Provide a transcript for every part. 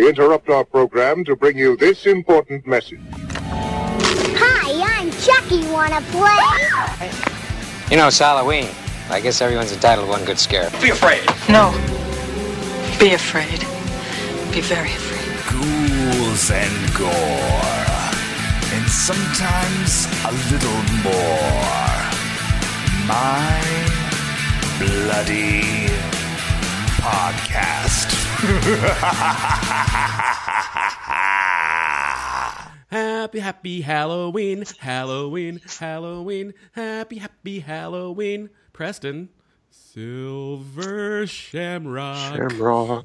we interrupt our program to bring you this important message. Hi, I'm Chucky. Wanna play? You know, it's Halloween. I guess everyone's entitled to one good scare. Be afraid. No. Be afraid. Be very afraid. Ghouls and gore. And sometimes a little more. My Bloody Podcast. Happy, happy Halloween. Halloween, Halloween. Happy, happy Halloween. Preston. Silver Shamrock.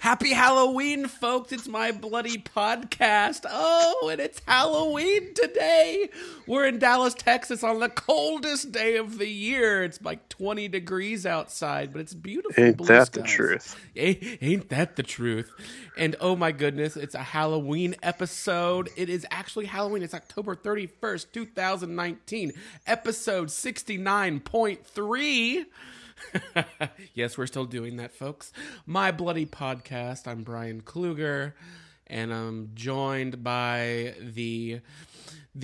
Happy Halloween, folks. It's My Bloody Podcast. Oh, and it's Halloween today. We're in Dallas, Texas on the coldest day of the year. It's like 20 degrees outside, but it's beautiful. Ain't that the truth? Ain't that the truth? And oh my goodness, it's a Halloween episode. It is actually Halloween. It's October 31st, 2019, episode 69.3. Yes, we're still doing that, folks. My Bloody Podcast. I'm Brian Kluger, and I'm joined by the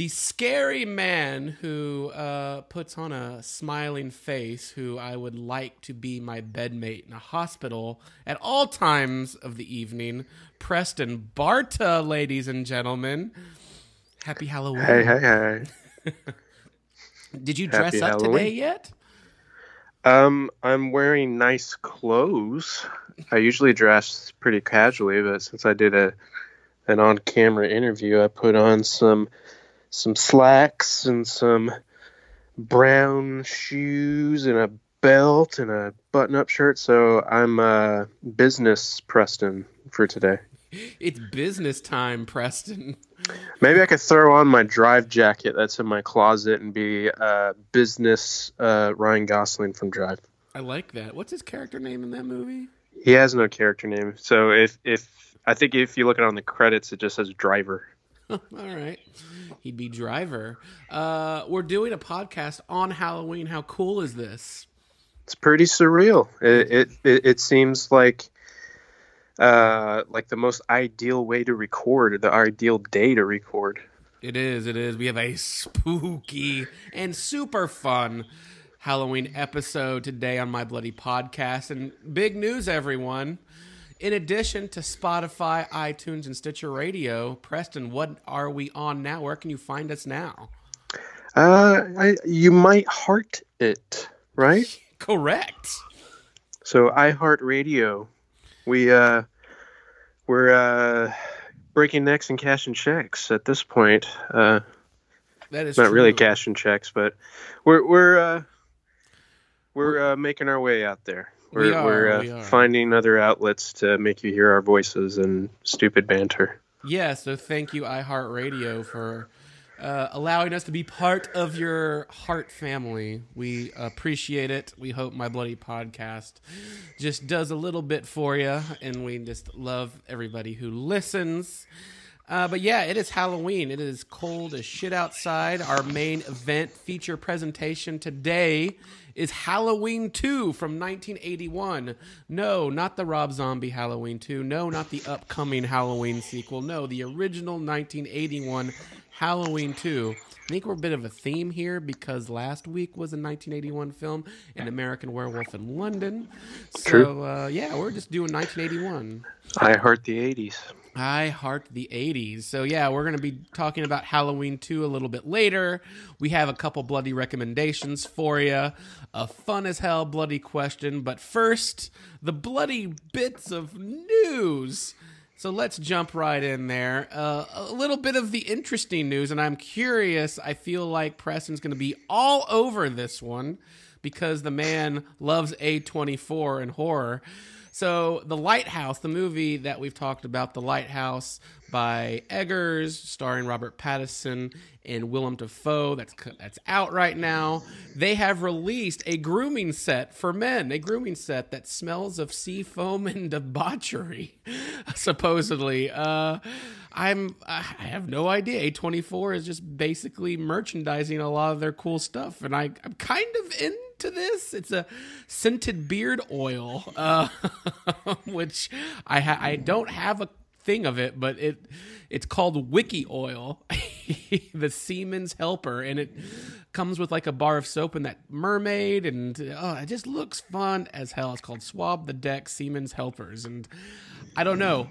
scary man who puts on a smiling face, who I would like to be my bedmate in a hospital at all times of the evening, Preston Barta, ladies and gentlemen. Happy Halloween. Hey, hey, hey. Did you dress Happy up Halloween. Today yet? I'm wearing nice clothes. I usually dress pretty casually, but since I did an on-camera interview, I put on some slacks and some brown shoes and a belt and a button-up shirt. So I'm business Preston for today. It's business time, Preston. Maybe I could throw on my Drive jacket that's in my closet and be business Ryan Gosling from Drive. I like that. What's his character name in that movie? He has no character name. So if you look at it on the credits, it just says Driver. All right. He'd be Driver. We're doing a podcast on Halloween. How cool is this? It's pretty surreal. It seems like the most ideal way to record, the ideal day to record. It is. We have a spooky and super fun Halloween episode today on My Bloody Podcast. And big news, everyone. In addition to Spotify, iTunes, and Stitcher Radio, Preston, what are we on now? Where can you find us now? You might heart it, right? Correct. So iHeartRadio, we're breaking necks and cashing checks at this point. That is not true. Really cashing checks, but we're making our way out there. We're finding other outlets to make you hear our voices and stupid banter. Yeah, so thank you, iHeartRadio, for allowing us to be part of your heart family. We appreciate it. We hope My Bloody Podcast just does a little bit for you, and we just love everybody who listens. But yeah, it is Halloween. It is cold as shit outside. Our main event feature presentation today is Halloween 2 from 1981. No, not the Rob Zombie Halloween 2. No, not the upcoming Halloween sequel. No, the original 1981 Halloween 2. I think we're a bit of a theme here because last week was a 1981 film, An American Werewolf in London. True. So, yeah, we're just doing 1981. I heart the 80s. I heart the 80s. So, yeah, we're going to be talking about Halloween 2 a little bit later. We have a couple bloody recommendations for you. A fun as hell bloody question. But first, the bloody bits of news. So let's jump right in there. A little bit of the interesting news, and I'm curious. I feel like Preston's going to be all over this one because the man loves A24 and horror. So The Lighthouse, the movie that we've talked about, The Lighthouse by Eggers, starring Robert Pattinson and Willem Dafoe, that's out right now. They have released a grooming set for men, a grooming set that smells of sea foam and debauchery, supposedly. I have no idea. A24 is just basically merchandising a lot of their cool stuff, and I'm kind of into scent to this. It's a scented beard oil, which I don't have a thing of it, but it's called Wiki Oil, the Seaman's Helper, and it comes with like a bar of soap and that mermaid, and it just looks fun as hell. It's called Swab the Deck Seaman's Helpers, and I don't know,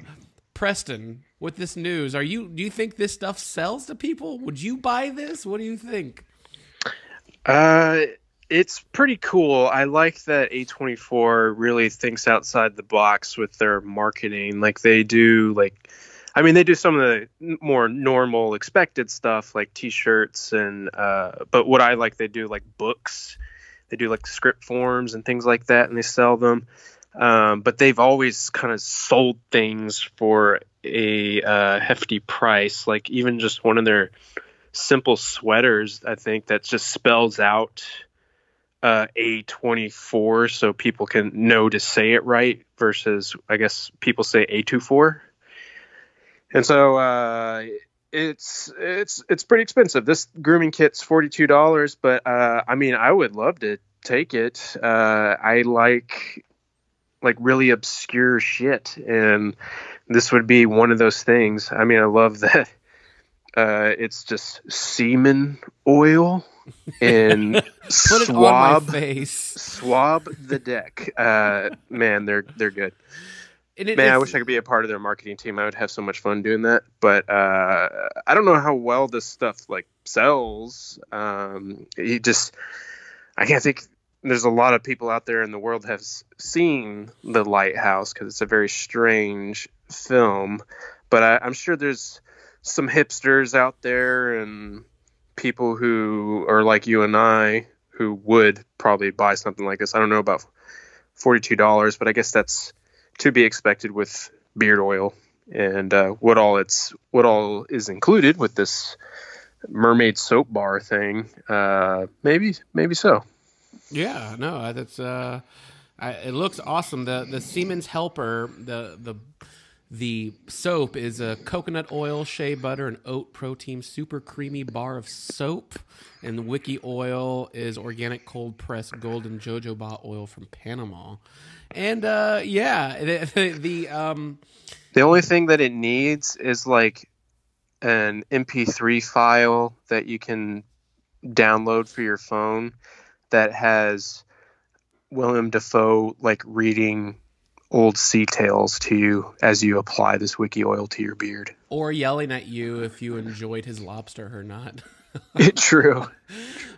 Preston, with this news, do you think this stuff sells to people? Would you buy this? What do you think? It's pretty cool. I like that A24 really thinks outside the box with their marketing. Like they do, they do some of the more normal expected stuff like t-shirts and, but what I like, they do like books, they do like script forms and things like that, and they sell them. But they've always kind of sold things for a hefty price. Like even just one of their simple sweaters, I think that just spells out A24 so people can know to say it right, versus I guess people say A24. And so it's pretty expensive. This grooming kit's $42, but I would love to take it. I like really obscure shit, and this would be one of those things. I mean, I love that it's just semen oil. And put it on my face. Swab the Deck. Man, they're good. I wish I could be a part of their marketing team. I would have so much fun doing that. But I don't know how well this stuff like sells. I can't think. There's a lot of people out there in the world have seen The Lighthouse because it's a very strange film. But I'm sure there's some hipsters out there and people who are like you and I who would probably buy something like this. I don't know about $42, but I guess that's to be expected with beard oil and what all is included with this mermaid soap bar thing. Maybe so. Yeah, no, that's it looks awesome. The Seaman's Helper, the soap is a coconut oil, shea butter, and oat protein super creamy bar of soap. And the Wiki Oil is organic cold-pressed golden jojoba oil from Panama. And, the only thing that it needs is, like, an MP3 file that you can download for your phone that has Willem Dafoe, like, reading old sea tales to you as you apply this Wiki Oil to your beard, or yelling at you if you enjoyed his lobster or not. It's true.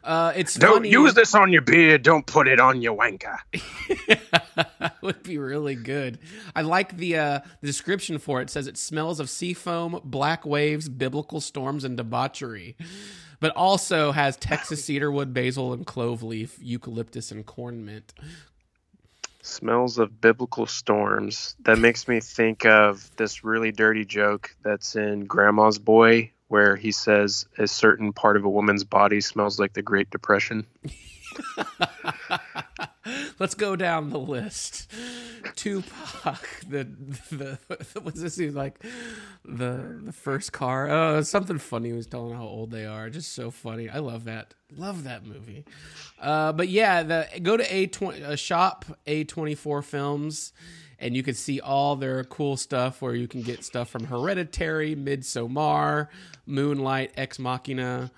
It's don't funny. Use this on your beard. Don't put it on your wanker. That would be really good. I like the description for it. It says it smells of sea foam, black waves, biblical storms, and debauchery, but also has Texas cedarwood, basil, and clove leaf, eucalyptus, and corn mint. Smells of biblical storms. That makes me think of this really dirty joke that's in Grandma's Boy, where he says a certain part of a woman's body smells like the Great Depression. Let's go down the list. Tupac, the what's this? He's like the first car. Oh, something funny. He was telling how old they are. Just so funny. I love that. Love that movie. But yeah, go to shop A24 Films, and you can see all their cool stuff. Where you can get stuff from Hereditary, Midsommar, Moonlight, Ex Machina,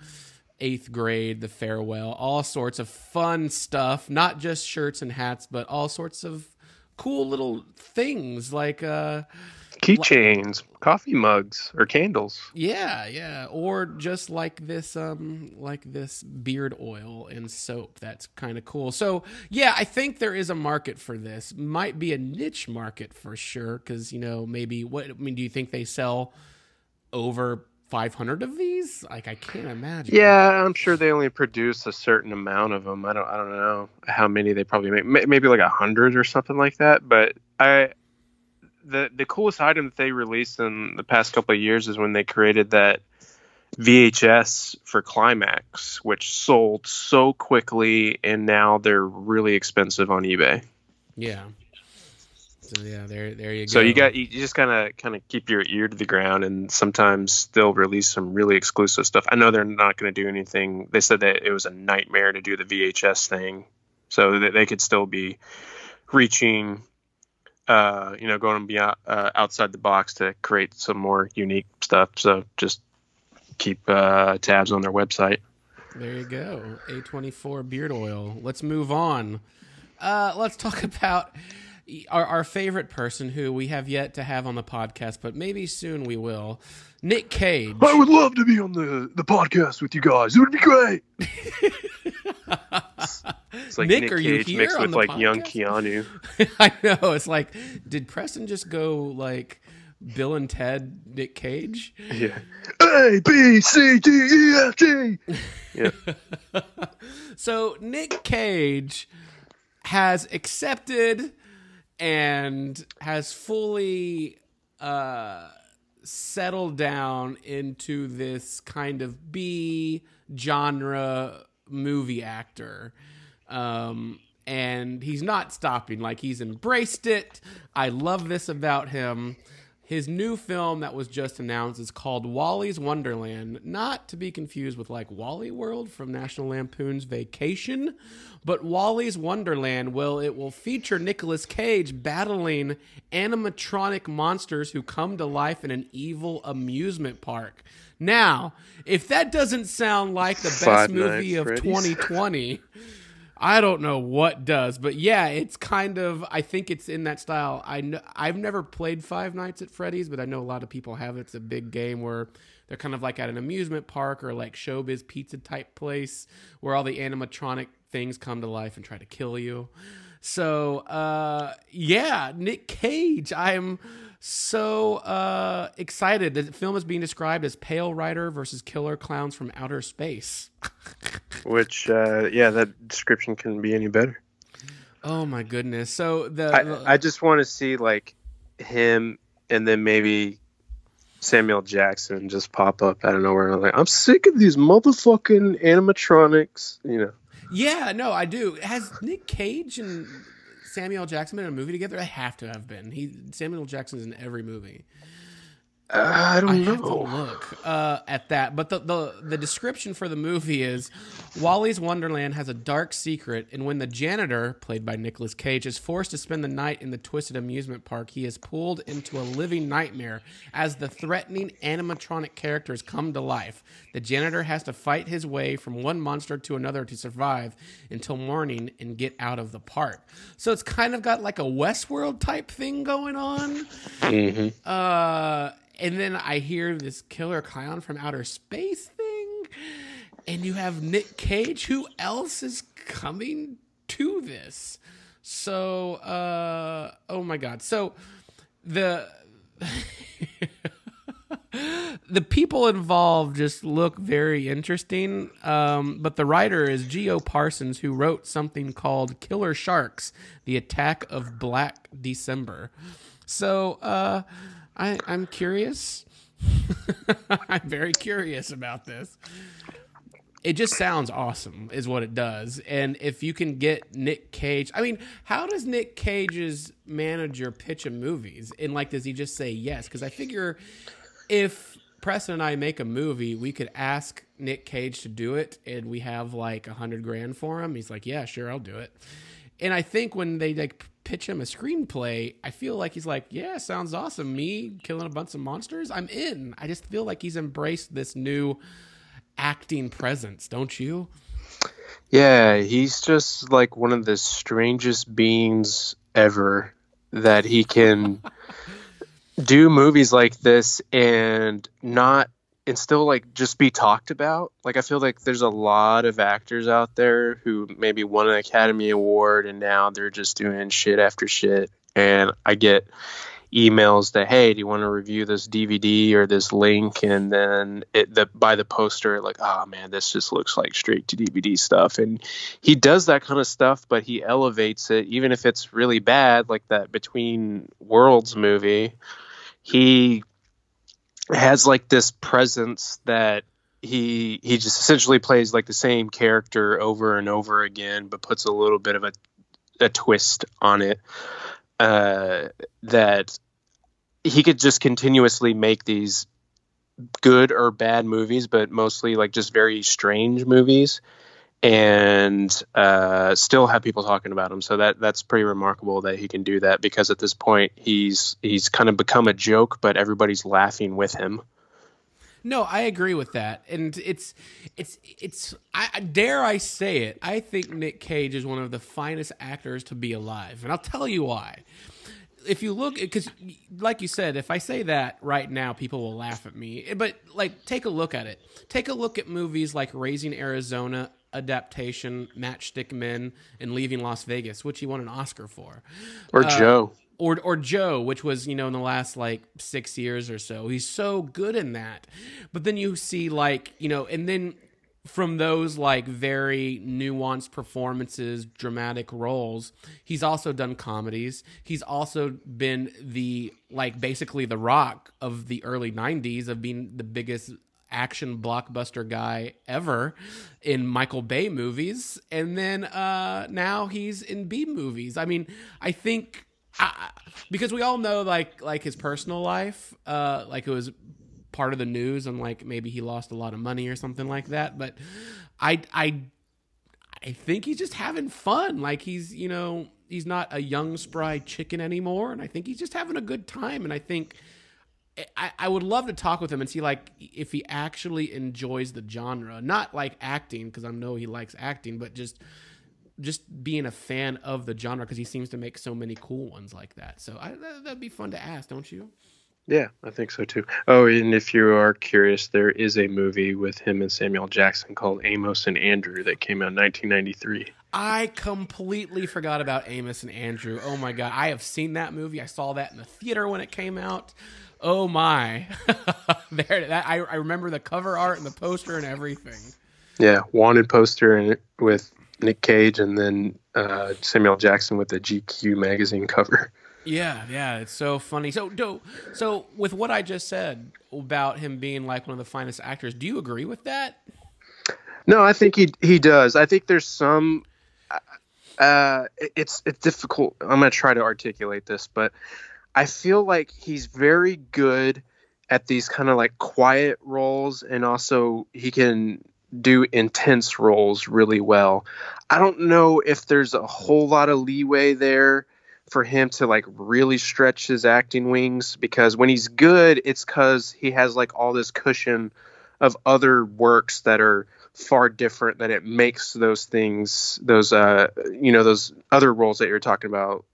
Eighth Grade, The Farewell, all sorts of fun stuff, not just shirts and hats, but all sorts of cool little things like keychains, coffee mugs, or candles. Yeah, or just like this beard oil and soap. That's kind of cool. So yeah, I think there is a market for this. Might be a niche market for sure, because maybe do you think they sell over 500 of these? Like, I can't imagine. Yeah, I'm sure they only produce a certain amount of them. I don't know how many they probably make. Maybe like 100 or something like that. But the coolest item that they released in the past couple of years is when they created that VHS for Climax, which sold so quickly, and now they're really expensive on eBay. Yeah. So yeah, there you go. So you just kind of keep your ear to the ground, and sometimes they'll release some really exclusive stuff. I know they're not going to do anything. They said that it was a nightmare to do the VHS thing, so that they could still be reaching, going beyond outside the box to create some more unique stuff. So just keep tabs on their website. There you go. A24 beard oil. Let's move on. Let's talk about our favorite person who we have yet to have on the podcast, but maybe soon we will. Nick Cage. I would love to be on the podcast with you guys. It would be great. It's like Nick, are you here mixed on with the like podcast? Young Keanu. I know. It's like, did Preston just go like Bill and Ted, Nick Cage? Yeah. A, B, C, D, E, F, G. Yeah. So Nick Cage has accepted and has fully settled down into this kind of B genre movie actor. And he's not stopping. Like, he's embraced it. I love this about him. His new film that was just announced is called Wally's Wonderland, not to be confused with like Wally World from National Lampoon's Vacation, but Wally's Wonderland. Well, it will feature Nicolas Cage battling animatronic monsters who come to life in an evil amusement park. Now, if that doesn't sound like the best movie of 2020, I don't know what does, but yeah, it's kind of, I think it's in that style. I've never played Five Nights at Freddy's, but I know a lot of people have. It's a big game where they're kind of like at an amusement park or like Showbiz Pizza type place where all the animatronic things come to life and try to kill you. So, Nick Cage, I'm so excited. The film is being described as Pale Rider versus Killer Clowns from Outer Space. Which, that description couldn't be any better. Oh, my goodness. So I just want to see, like, him and then maybe Samuel Jackson just pop up out of nowhere. And I'm like, I'm sick of these motherfucking animatronics, you know. Yeah, no, I do. Has Nick Cage and Samuel Jackson been in a movie together? They have to have been. Samuel Jackson's in every movie. I don't know. Have to look at that. But the description for the movie is Wally's Wonderland has a dark secret, and when the janitor, played by Nicolas Cage, is forced to spend the night in the twisted amusement park, he is pulled into a living nightmare as the threatening animatronic characters come to life. The janitor has to fight his way from one monster to another to survive until morning and get out of the park. So it's kind of got like a Westworld type thing going on. Mm-hmm. And then I hear this Killer Clown from Outer Space thing, and you have Nick Cage. Who else is coming to this? So, oh my God. So the people involved just look very interesting, but the writer is Geo Parsons, who wrote something called Killer Sharks, The Attack of Black December. So, I'm curious. I'm very curious about this. It just sounds awesome is what it does. And if you can get Nick Cage, I mean, how does Nick Cage's manager pitch him movies? And like, does he just say yes? Because I figure if Preston and I make a movie, we could ask Nick Cage to do it and we have like $100,000 for him. He's like, yeah, sure, I'll do it. And I think when they like pitch him a screenplay, I feel like he's like, yeah, sounds awesome. Me killing a bunch of monsters, I'm in. I just feel like he's embraced this new acting presence, don't you? Yeah, he's just like one of the strangest beings ever that he can do movies like this and still like just be talked about. Like, I feel like there's a lot of actors out there who maybe won an Academy Award and now they're just doing shit after shit. And I get emails that, hey, do you want to review this DVD or this link? And then by the poster, like, oh man, this just looks like straight to DVD stuff. And he does that kind of stuff, but he elevates it. Even if it's really bad, like that Between Worlds movie, he has like this presence that he just essentially plays like the same character over and over again, but puts a little bit of a twist on it, that he could just continuously make these good or bad movies, but mostly like just very strange movies. and still have people talking about him. So that's pretty remarkable that he can do that, because at this point he's kind of become a joke, but everybody's laughing with him. No, I agree with that. And I dare I say it, I think Nick Cage is one of the finest actors to be alive. And I'll tell you why. If you look, because like you said, if I say that right now, people will laugh at me. But like, take a look at it. Take a look at movies like Raising Arizona, Adaptation, Matchstick Men, and Leaving Las Vegas, which he won an Oscar for, or Joe, or Joe, which was, you know, in the last like 6 years or so. He's so good in that. But then you see, like, you know, and then from those like very nuanced performances, dramatic roles, he's also done comedies. He's also been the, like, basically the Rock of the early 90s, of being the biggest action blockbuster guy ever in Michael Bay movies, and then now he's in B movies. I mean, I think because we all know like his personal life, like it was part of the news, and like maybe he lost a lot of money or something like that. But I think he's just having fun. Like, he's, you know, he's not a young spry chicken anymore, and I think he's just having a good time. And I think I would love to talk with him and see, like, if he actually enjoys the genre, not like acting, because I know he likes acting, but just being a fan of the genre, because he seems to make so many cool ones like that. So that'd be fun to ask, don't you? Yeah, I think so too. Oh, and if you are curious, there is a movie with him and Samuel Jackson called Amos and Andrew that came out in 1993. I completely forgot about Amos and Andrew. Oh my God, I have seen that movie. I saw that in the theater when it came out. Oh my! I remember the cover art and the poster and everything. Yeah, wanted poster with Nick Cage, and then Samuel Jackson with the GQ magazine cover. Yeah, it's so funny. So with what I just said about him being like one of the finest actors, do you agree with that? No, I think he does. I think there's some. It's difficult. I'm gonna try to articulate this, but I feel like he's very good at these kind of like quiet roles, and also he can do intense roles really well. I don't know if there's a whole lot of leeway there for him to like really stretch his acting wings, because when he's good, it's because he has like all this cushion of other works that are far different, that it makes those things, those, you know, those other roles that you're talking about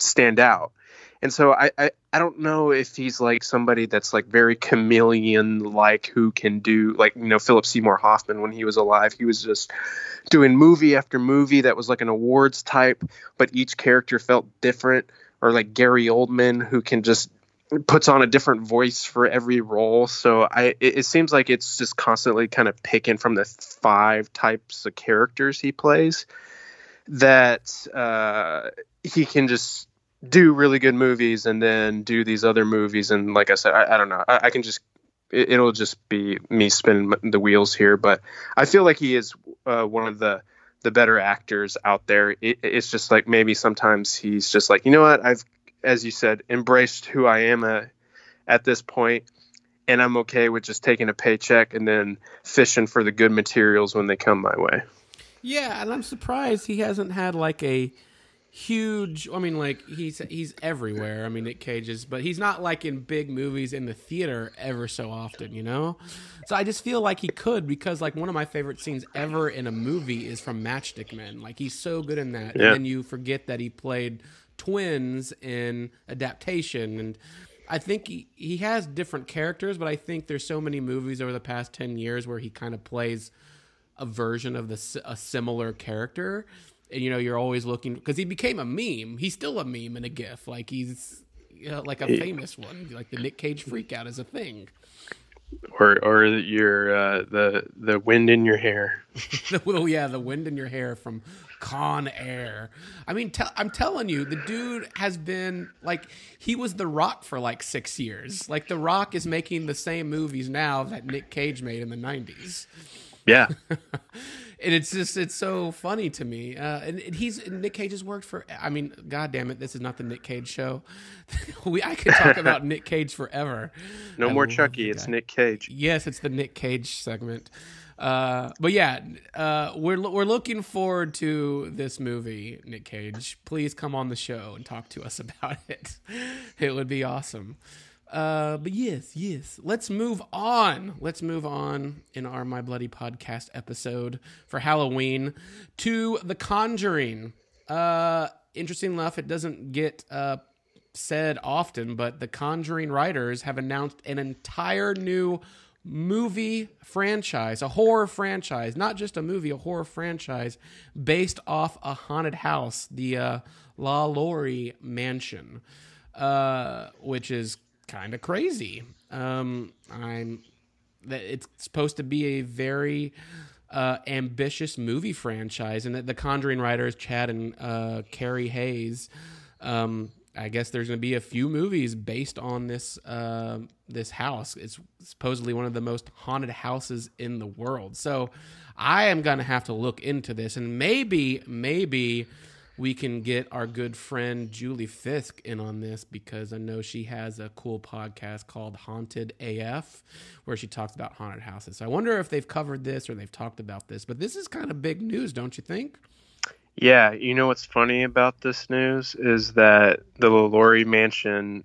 stand out. And so I don't know if he's like somebody that's like very chameleon, like who can do, like, you know, Philip Seymour Hoffman, when he was alive, he was just doing movie after movie that was like an awards type, but each character felt different. Or like Gary Oldman, who can just puts on a different voice for every role. So it seems like it's just constantly kind of picking from the five types of characters he plays, that he can just do really good movies and then do these other movies. And like I said, I don't know. I can just, it'll just be me spinning the wheels here, but I feel like he is one of the better actors out there. It's just like, maybe sometimes he's just like, you know what? I've, as you said, embraced who I am at this point, and I'm okay with just taking a paycheck and then fishing for the good materials when they come my way. Yeah. And I'm surprised he hasn't had like a huge, I mean, like he's everywhere. I mean, Nick Cage is, but he's not like in big movies in the theater ever so often, you know? So I just feel like he could, because like one of my favorite scenes ever in a movie is from Matchstick Men. Like, he's so good in that. Yeah. And then you forget that he played twins in Adaptation. And I think he has different characters, but I think there's so many movies over the past 10 years where he kind of plays a version of a similar character. And, you know, you're always looking, because he became a meme. He's still a meme and a gif. Like, he's, you know, like a famous one. Like the Nick Cage freakout is a thing. Or your the wind in your hair. Well, yeah, the wind in your hair from Con Air. I mean, I'm telling you, the dude has been like, he was The Rock for like 6 years. Like, The Rock is making the same movies now that Nick Cage made in the 90s. Yeah. And it's just, it's so funny to me. Nick Cage has worked for, I mean, God damn it, this is not the Nick Cage show. I could talk about Nick Cage forever. No more Chucky, it's Nick Cage. Yes, it's the Nick Cage segment. But yeah, we're looking forward to this movie, Nick Cage. Please come on the show and talk to us about it. It would be awesome. But yes. Let's move on in our My Bloody Podcast episode for Halloween to The Conjuring. Interesting enough, it doesn't get said often, but The Conjuring writers have announced an entire new movie franchise, a horror franchise, not just a movie, a horror franchise based off a haunted house, the LaLaurie Mansion, which is kind of crazy. It's supposed to be a very ambitious movie franchise, and that the Conjuring writers Chad and Carrie Hayes, I guess there's going to be a few movies based on this house. It's supposedly one of the most haunted houses in the world. So I am going to have to look into this, and maybe we can get our good friend Julie Fisk in on this, because I know she has a cool podcast called Haunted AF where she talks about haunted houses. So I wonder if they've covered this or they've talked about this, but this is kind of big news, don't you think? Yeah, you know what's funny about this news is that the LaLaurie Mansion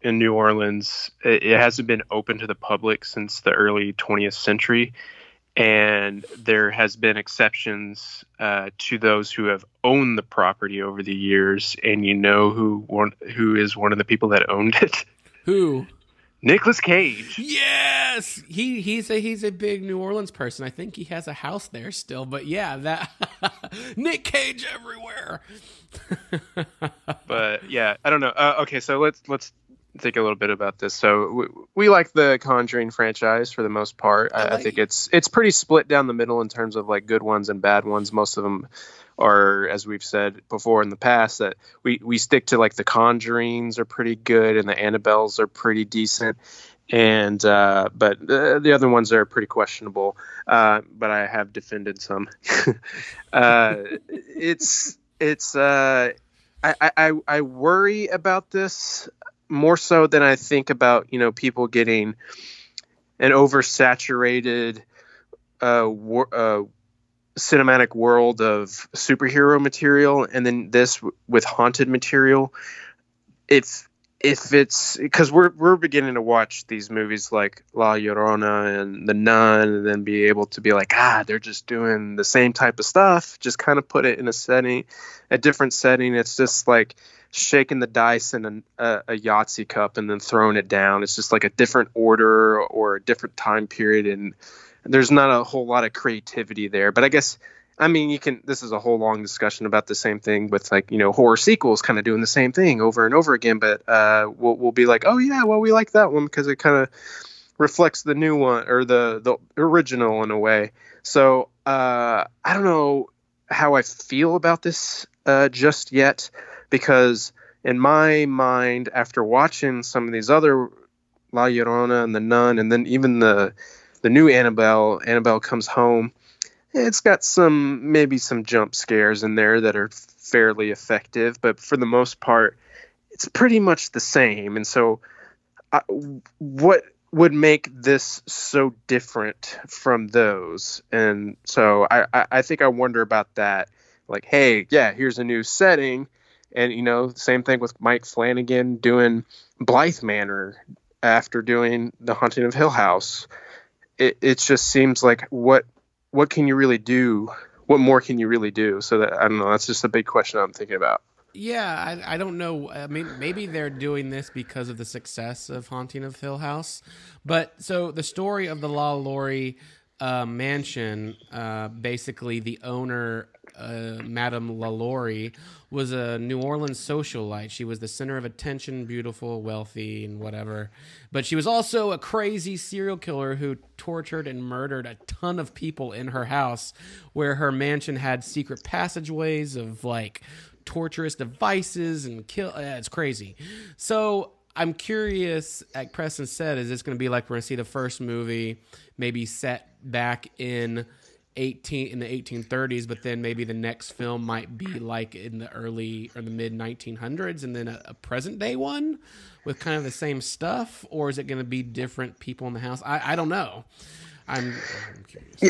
in New Orleans, it hasn't been open to the public since the early 20th century, and there has been exceptions to those who have owned the property over the years. And you know who is one of the people that owned it? Who? Nicolas Cage. Yes, he's a big New Orleans person. I think he has a house there still. But yeah, that Nick Cage everywhere. But yeah, I don't know. Okay, so let's think a little bit about this. So we like the Conjuring franchise for the most part. I think it's pretty split down the middle in terms of like good ones and bad ones. Most of them are, as we've said before in the past, that we stick to like the Conjurings are pretty good and the Annabelles are pretty decent, and but the other ones are pretty questionable. But I have defended some. I worry about this more so than I think about, you know, people getting an oversaturated cinematic world of superhero material, and then this with haunted material. If it's because we're beginning to watch these movies like La Llorona and The Nun, and then be able to be like, they're just doing the same type of stuff, just kind of put it in a different setting. It's just like shaking the dice in a Yahtzee cup and then throwing it down. It's just like a different order or a different time period, and there's not a whole lot of creativity there. But I guess, I mean, this is a whole long discussion about the same thing with, like, you know, horror sequels kind of doing the same thing over and over again. But we'll be like, oh yeah, well, we like that one because it kind of reflects the new one or the original in a way. So I don't know how I feel about this just yet, because in my mind, after watching some of these other La Llorona and The Nun, and then even the new Annabelle Comes Home, it's got maybe some jump scares in there that are fairly effective, but for the most part, it's pretty much the same. And so what would make this so different from those? And so I think I wonder about that. Like, hey, yeah, here's a new setting. And, you know, same thing with Mike Flanagan doing Blythe Manor after doing The Haunting of Hill House. It just seems like what can you really do? What more can you really do? So that, I don't know. That's just a big question I'm thinking about. Yeah, I don't know. I mean, maybe they're doing this because of the success of Haunting of Hill House. But so the story of the LaLaurie Mansion, basically the owner, Madame LaLaurie, was a New Orleans socialite. She was the center of attention, beautiful, wealthy, and whatever. But she was also a crazy serial killer who tortured and murdered a ton of people in her house, where her mansion had secret passageways of like torturous devices and kill. It's crazy. So I'm curious, like Preston said, is this going to be like we're going to see the first movie maybe set back in the 1830s, but then maybe the next film might be like in the early or the mid 1900s, and then a present day one with kind of the same stuff? Or is it going to be different people in the house? I don't know. I'm curious.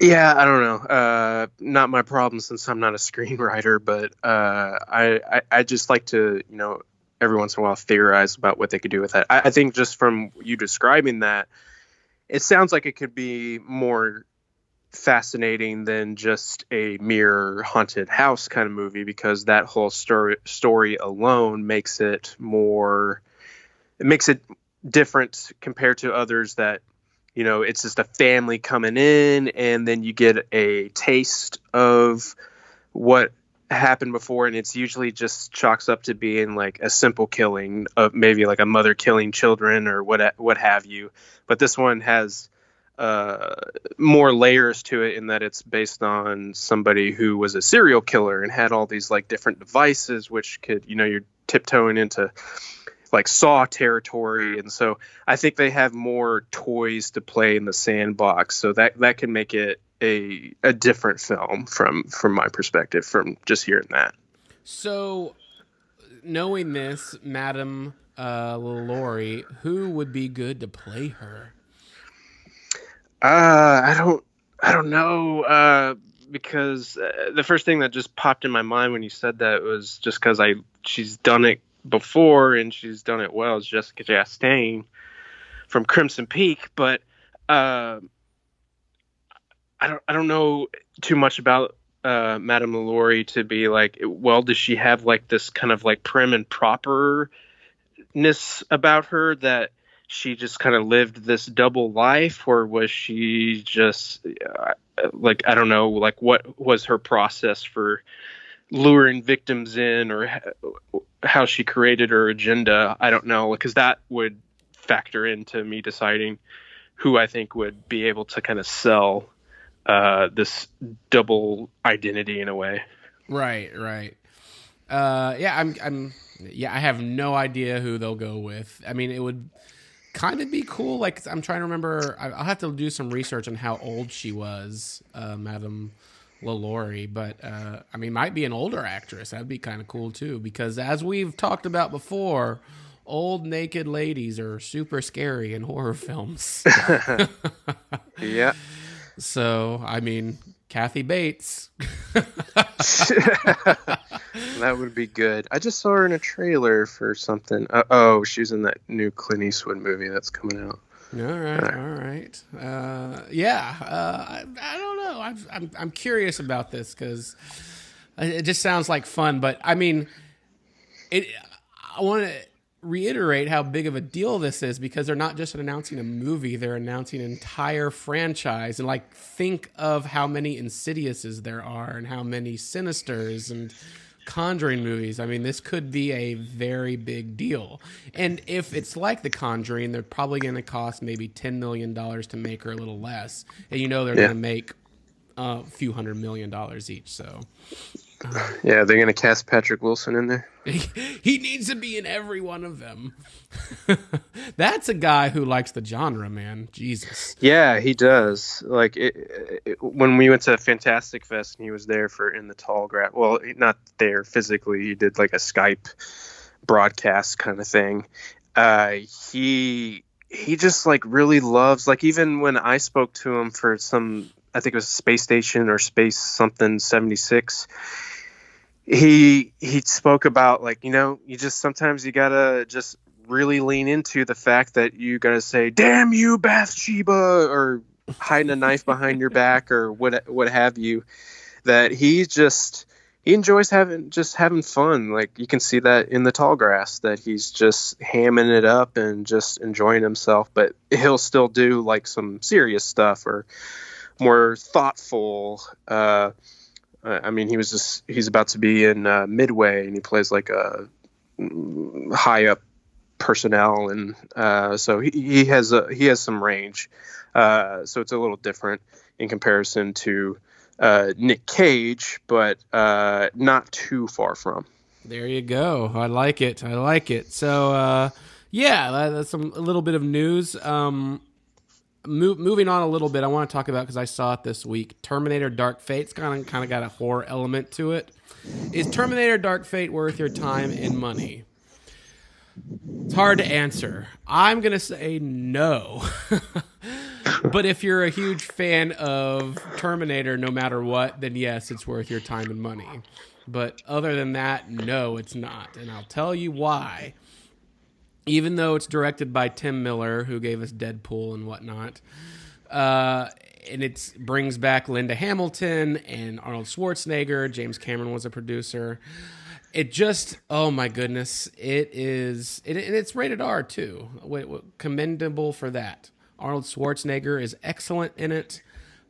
Yeah, I don't know. Not my problem since I'm not a screenwriter, but I just like to, you know, every once in a while theorize about what they could do with that. I think just from you describing that, it sounds like it could be more fascinating than just a mere haunted house kind of movie, because that whole story alone makes it more, it makes it different compared to others that, you know, it's just a family coming in and then you get a taste of what happened before, and it's usually just chalks up to being like a simple killing of maybe like a mother killing children or what have you. But this one has more layers to it in that it's based on somebody who was a serial killer and had all these like different devices, which could, you know, you're tiptoeing into like Saw territory. And so I think they have more toys to play in the sandbox. So that can make it a different film from my perspective, from just hearing that. So knowing this, Madame LaLaurie, who would be good to play her? I don't know, because the first thing that just popped in my mind when you said that was just because she's done it before and she's done it well, is Jessica Chastain from Crimson Peak. But I don't know too much about Madame LaLaurie to be like, well, does she have like this kind of like prim and properness about her that she just kind of lived this double life, or was she just like, I don't know, like what was her process for luring victims in, or how she created her agenda? I don't know, because that would factor into me deciding who I think would be able to kind of sell this double identity in a way. Right. I have no idea who they'll go with. I mean, it would kind of be cool. Like, I'm trying to remember. I'll have to do some research on how old she was, Madame LaLaurie. But, I mean, might be an older actress. That'd be kind of cool, too. Because as we've talked about before, old naked ladies are super scary in horror films. Yeah. So, I mean, Kathy Bates. That would be good. I just saw her in a trailer for something. Oh, she's in that new Clint Eastwood movie that's coming out. All right. I don't know. I'm curious about this because it just sounds like fun. But I mean, I want to reiterate how big of a deal this is, because they're not just announcing a movie, they're announcing an entire franchise. And like, think of how many Insidiouses there are and how many Sinisters and Conjuring movies. I mean, this could be a very big deal. And if it's like The Conjuring, they're probably going to cost maybe $10 million to make, or a little less. And you know, they're going to make a few $100 million each. So yeah, they're going to cast Patrick Wilson in there. He needs to be in every one of them. That's a guy who likes the genre, man. Jesus. Yeah, he does. Like, when we went to Fantastic Fest and he was there for In the Tall Grass. Well, not there physically. He did like a Skype broadcast kind of thing. He just like really loves, like, even when I spoke to him for some, I think it was Space Station or Space something 76. He spoke about, like, you know, you just sometimes you gotta just really lean into the fact that you gotta say, "Damn you, Bathsheba," or hiding a knife behind your back, or what have you. That he enjoys having fun. Like, you can see that in The Tall Grass, that he's just hamming it up and just enjoying himself. But he'll still do like some serious stuff, or more thoughtful. I mean, he's about to be in Midway, and he plays like a high up personnel, and so he has some range. So it's a little different in comparison to Nick Cage, but not too far from. There you go. I like it. So that's a little bit of news. Moving on a little bit, I want to talk about, because I saw it this week, Terminator Dark Fate's kind of got a horror element to it. Is Terminator Dark Fate worth your time and money? It's hard to answer. I'm going to say no. But if you're a huge fan of Terminator, no matter what, then yes, it's worth your time and money. But other than that, no, it's not. And I'll tell you why. Even though it's directed by Tim Miller, who gave us Deadpool and whatnot, and it brings back Linda Hamilton and Arnold Schwarzenegger. James Cameron was a producer. It just, oh my goodness, it is, and it's rated R too. Commendable for that. Arnold Schwarzenegger is excellent in it.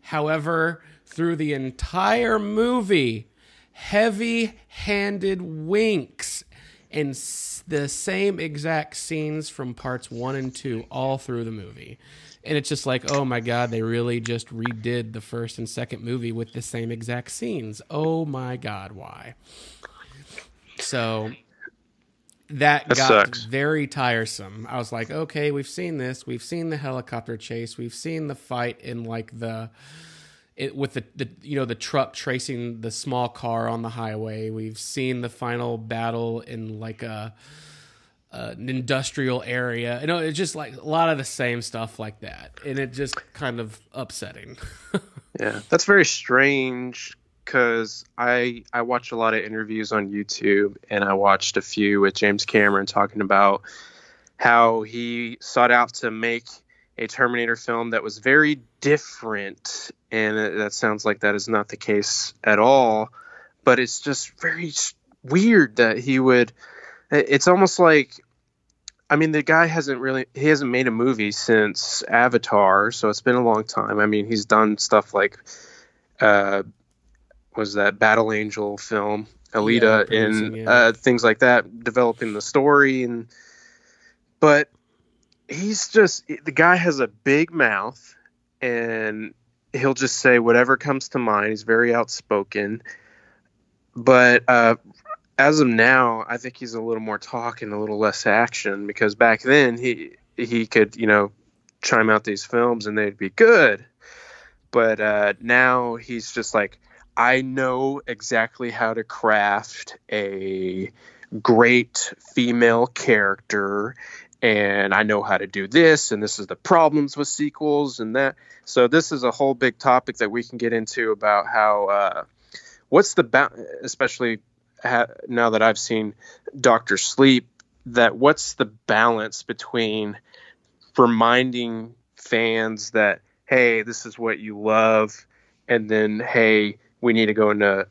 However, through the entire movie, heavy-handed winks and the same exact scenes from parts 1 and 2 all through the movie. And it's just like, oh my God, they really just redid the first and second movie with the same exact scenes. Oh my God, why? So that got sucks. Very tiresome. I was like, okay, we've seen this. We've seen the helicopter chase. We've seen the fight in like the truck tracing the small car on the highway. We've seen the final battle in like an industrial area. You know, it's just like a lot of the same stuff like that, and it just kind of upsetting. Yeah, that's very strange. Because I watch a lot of interviews on YouTube, and I watched a few with James Cameron talking about how he sought out to make a Terminator film that was very different. And that sounds like that is not the case at all. But it's just very weird that he would – it's almost like – I mean, the guy hasn't made a movie since Avatar, so it's been a long time. I mean, he's done stuff like was that Battle Angel film, Alita, things like that, developing the story. But he's just, the guy has a big mouth, and he'll just say whatever comes to mind. He's very outspoken. But as of now, I think he's a little more talk and a little less action, because back then he could, chime out these films and they'd be good. But now he's just like, I know exactly how to craft a great female character, and I know how to do this, and this is the problems with sequels and that. So this is a whole big topic that we can get into about how what's the especially now that I've seen Dr. Sleep, that what's the balance between reminding fans that, hey, this is what you love, and then, hey, we need to go in a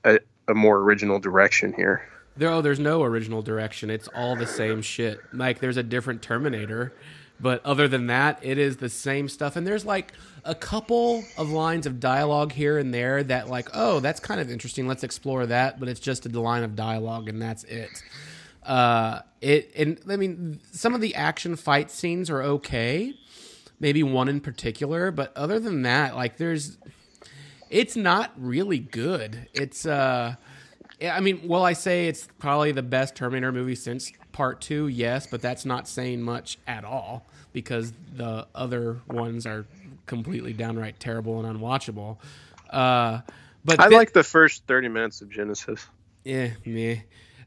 more original direction here. There's no original direction. It's all the same shit. Like, there's a different Terminator, but other than that, it is the same stuff. And there's like a couple of lines of dialogue here and there that like, oh, that's kind of interesting. Let's explore that. But it's just a line of dialogue, and that's it. And I mean, some of the action fight scenes are okay. Maybe one in particular, but other than that, like it's not really good. It's, I say it's probably the best Terminator movie since Part 2, yes, but that's not saying much at all, because the other ones are completely downright terrible and unwatchable. But I like the first 30 minutes of Genesis. Yeah, meh.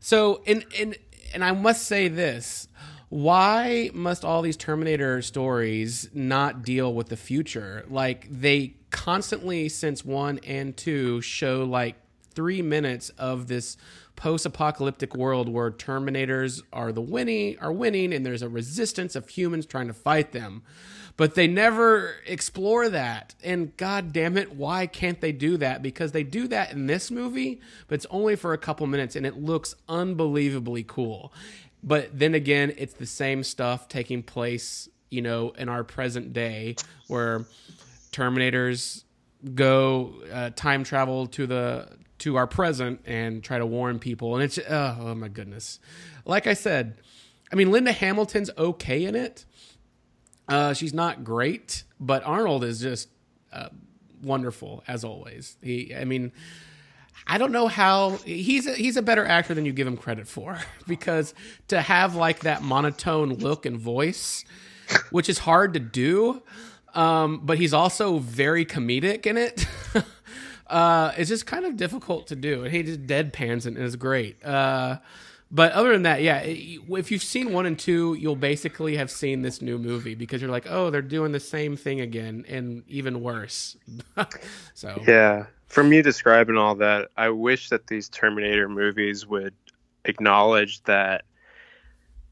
So, and I must say this. Why must all these Terminator stories not deal with the future? Like, they constantly, since 1 and 2, show like 3 minutes of this post-apocalyptic world where Terminators are winning, and there's a resistance of humans trying to fight them. But they never explore that. And God damn it, why can't they do that? Because they do that in this movie, but it's only for a couple minutes, and it looks unbelievably cool. But then again, it's the same stuff taking place, in our present day, where Terminators go time travel to our present and try to warn people. And it's oh my goodness. Like I said, I mean, Linda Hamilton's okay in it. She's not great, but Arnold is just wonderful as always. I don't know how he's a better actor than you give him credit for, because to have like that monotone look and voice, which is hard to do, but he's also very comedic in it. It's just kind of difficult to do, and he just deadpans it and is great. But other than that, yeah, if you've seen 1 and 2, you'll basically have seen this new movie because you're like, oh, they're doing the same thing again and even worse. So yeah, from you describing all that, I wish that these Terminator movies would acknowledge that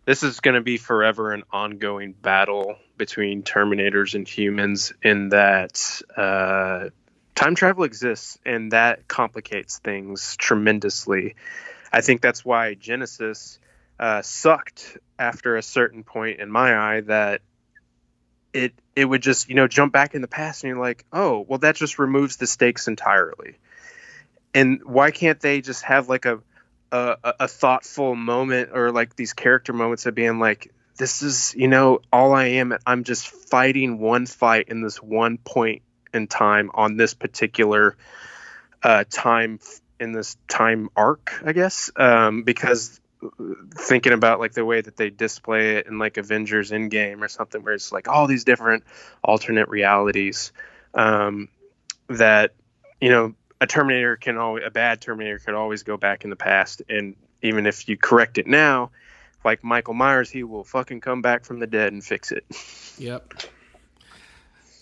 this is going to be forever an ongoing battle between Terminators and humans, in that time travel exists, and that complicates things tremendously. I think that's why Genesis sucked after a certain point in my eye, that it would just, you know, jump back in the past and you're like, oh, well, that just removes the stakes entirely. And why can't they just have like a thoughtful moment, or like these character moments of being like, this is, you know, all I am. I'm just fighting one fight in this one point in time on this particular time in this time arc, I guess, because thinking about like the way that they display it in like Avengers Endgame or something, where it's like all these different alternate realities, that, you know, a bad Terminator could always go back in the past. And even if you correct it now, like Michael Myers, he will fucking come back from the dead and fix it. Yep.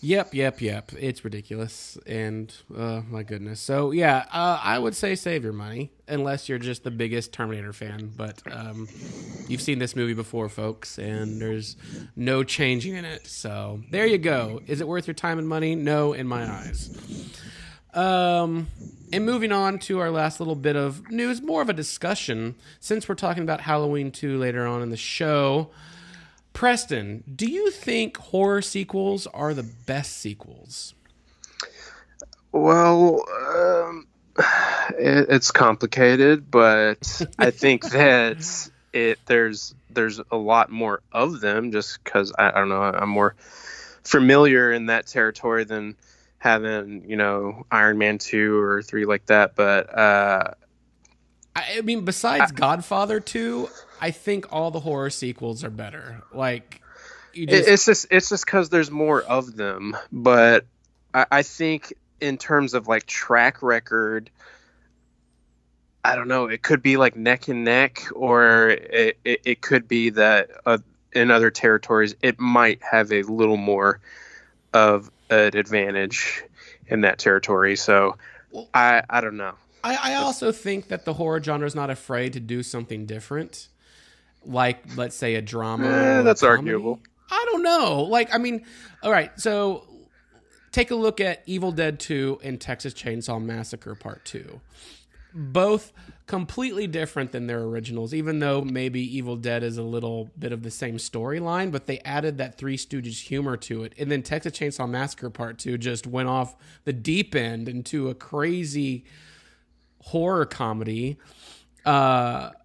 It's ridiculous. And my goodness. So yeah, I would say save your money unless you're just the biggest Terminator fan. But you've seen this movie before, folks, and there's no changing in it. So there you go. Is it worth your time and money? No, in my eyes. And moving on to our last little bit of news, more of a discussion, since we're talking about Halloween 2 later on in the show. Preston, do you think horror sequels are the best sequels? Well, it's complicated, but I think that there's a lot more of them, just because, I don't know, I'm more familiar in that territory than having, you know, Iron Man 2 or 3 like that. But I mean, besides Godfather 2, I think all the horror sequels are better. Like, it's just because there's more of them. But I think in terms of like track record, I don't know. It could be like neck and neck, or it could be that in other territories it might have a little more of an advantage in that territory. So I don't know. I also think that the horror genre is not afraid to do something different, like, let's say, a drama. That's arguable. I don't know. Like, I mean, all right, so take a look at Evil Dead 2 and Texas Chainsaw Massacre Part 2. Both completely different than their originals, even though maybe Evil Dead is a little bit of the same storyline, but they added that Three Stooges humor to it. And then Texas Chainsaw Massacre Part 2 just went off the deep end into a crazy horror comedy, and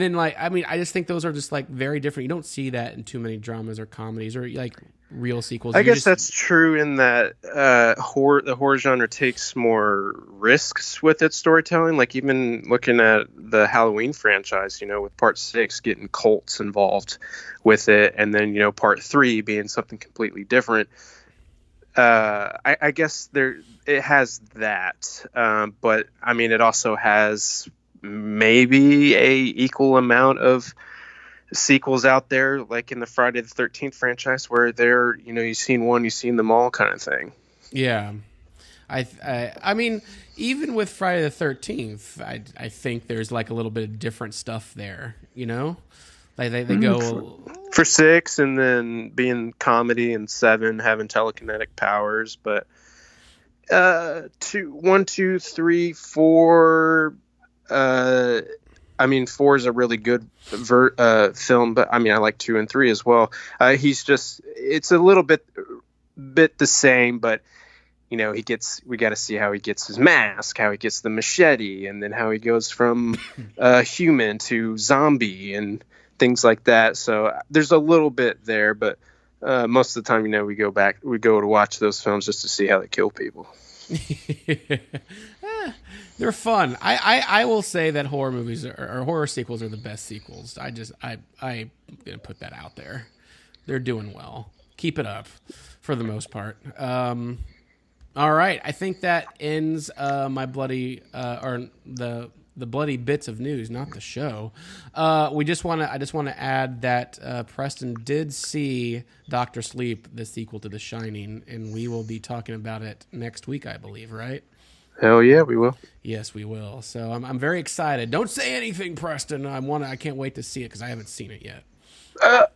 then, like, I mean, I just think those are just like very different. You don't see that in too many dramas or comedies or like real sequels. I guess that's true in that the horror genre takes more risks with its storytelling. Like, even looking at the Halloween franchise, you know, with Part 6 getting cults involved with it, and then, you know, Part 3 being something completely different. I guess it has that, but I mean, it also has maybe a equal amount of sequels out there, like in the Friday the 13th franchise, where they're, you know, you've seen one, you've seen them all, kind of thing. Yeah, I mean, even with Friday the 13th, I think there's like a little bit of different stuff there, you know. Like they go for 6, and then being comedy, and 7 having telekinetic powers, but 2, 1, 2, 3, 4. I mean, 4 is a really good film, but I mean, I like 2 and 3 as well. It's a little bit the same, but, you know, we got to see how he gets his mask, how he gets the machete, and then how he goes from human to zombie and things like that. So there's a little bit there, but most of the time, you know, we go to watch those films just to see how they kill people. They're fun. I will say that horror movies or horror sequels are the best sequels. I'm gonna put that out there. They're doing well. Keep it up for the most part. All right, I think that ends my bloody or the the bloody bits of news, not the show. I just want to add that Preston did see Dr. Sleep, the sequel to The Shining, and we will be talking about it next week, I believe, right? Hell yeah, we will. Yes, we will. So I'm very excited. Don't say anything, Preston. I can't wait to see it because I haven't seen it yet. All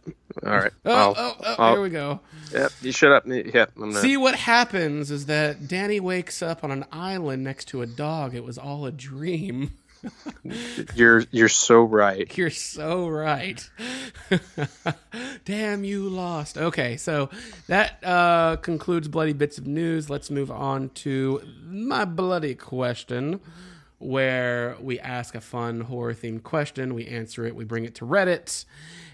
right. Here we go. Yep, you shut up. Yep, I'm not. See, what happens is that Danny wakes up on an island next to a dog. It was all a dream. You're so right. You're so right. Damn, you lost. Okay, so that concludes Bloody Bits of News. Let's move on to My Bloody Question, where we ask a fun horror-themed question, we answer it, we bring it to Reddit,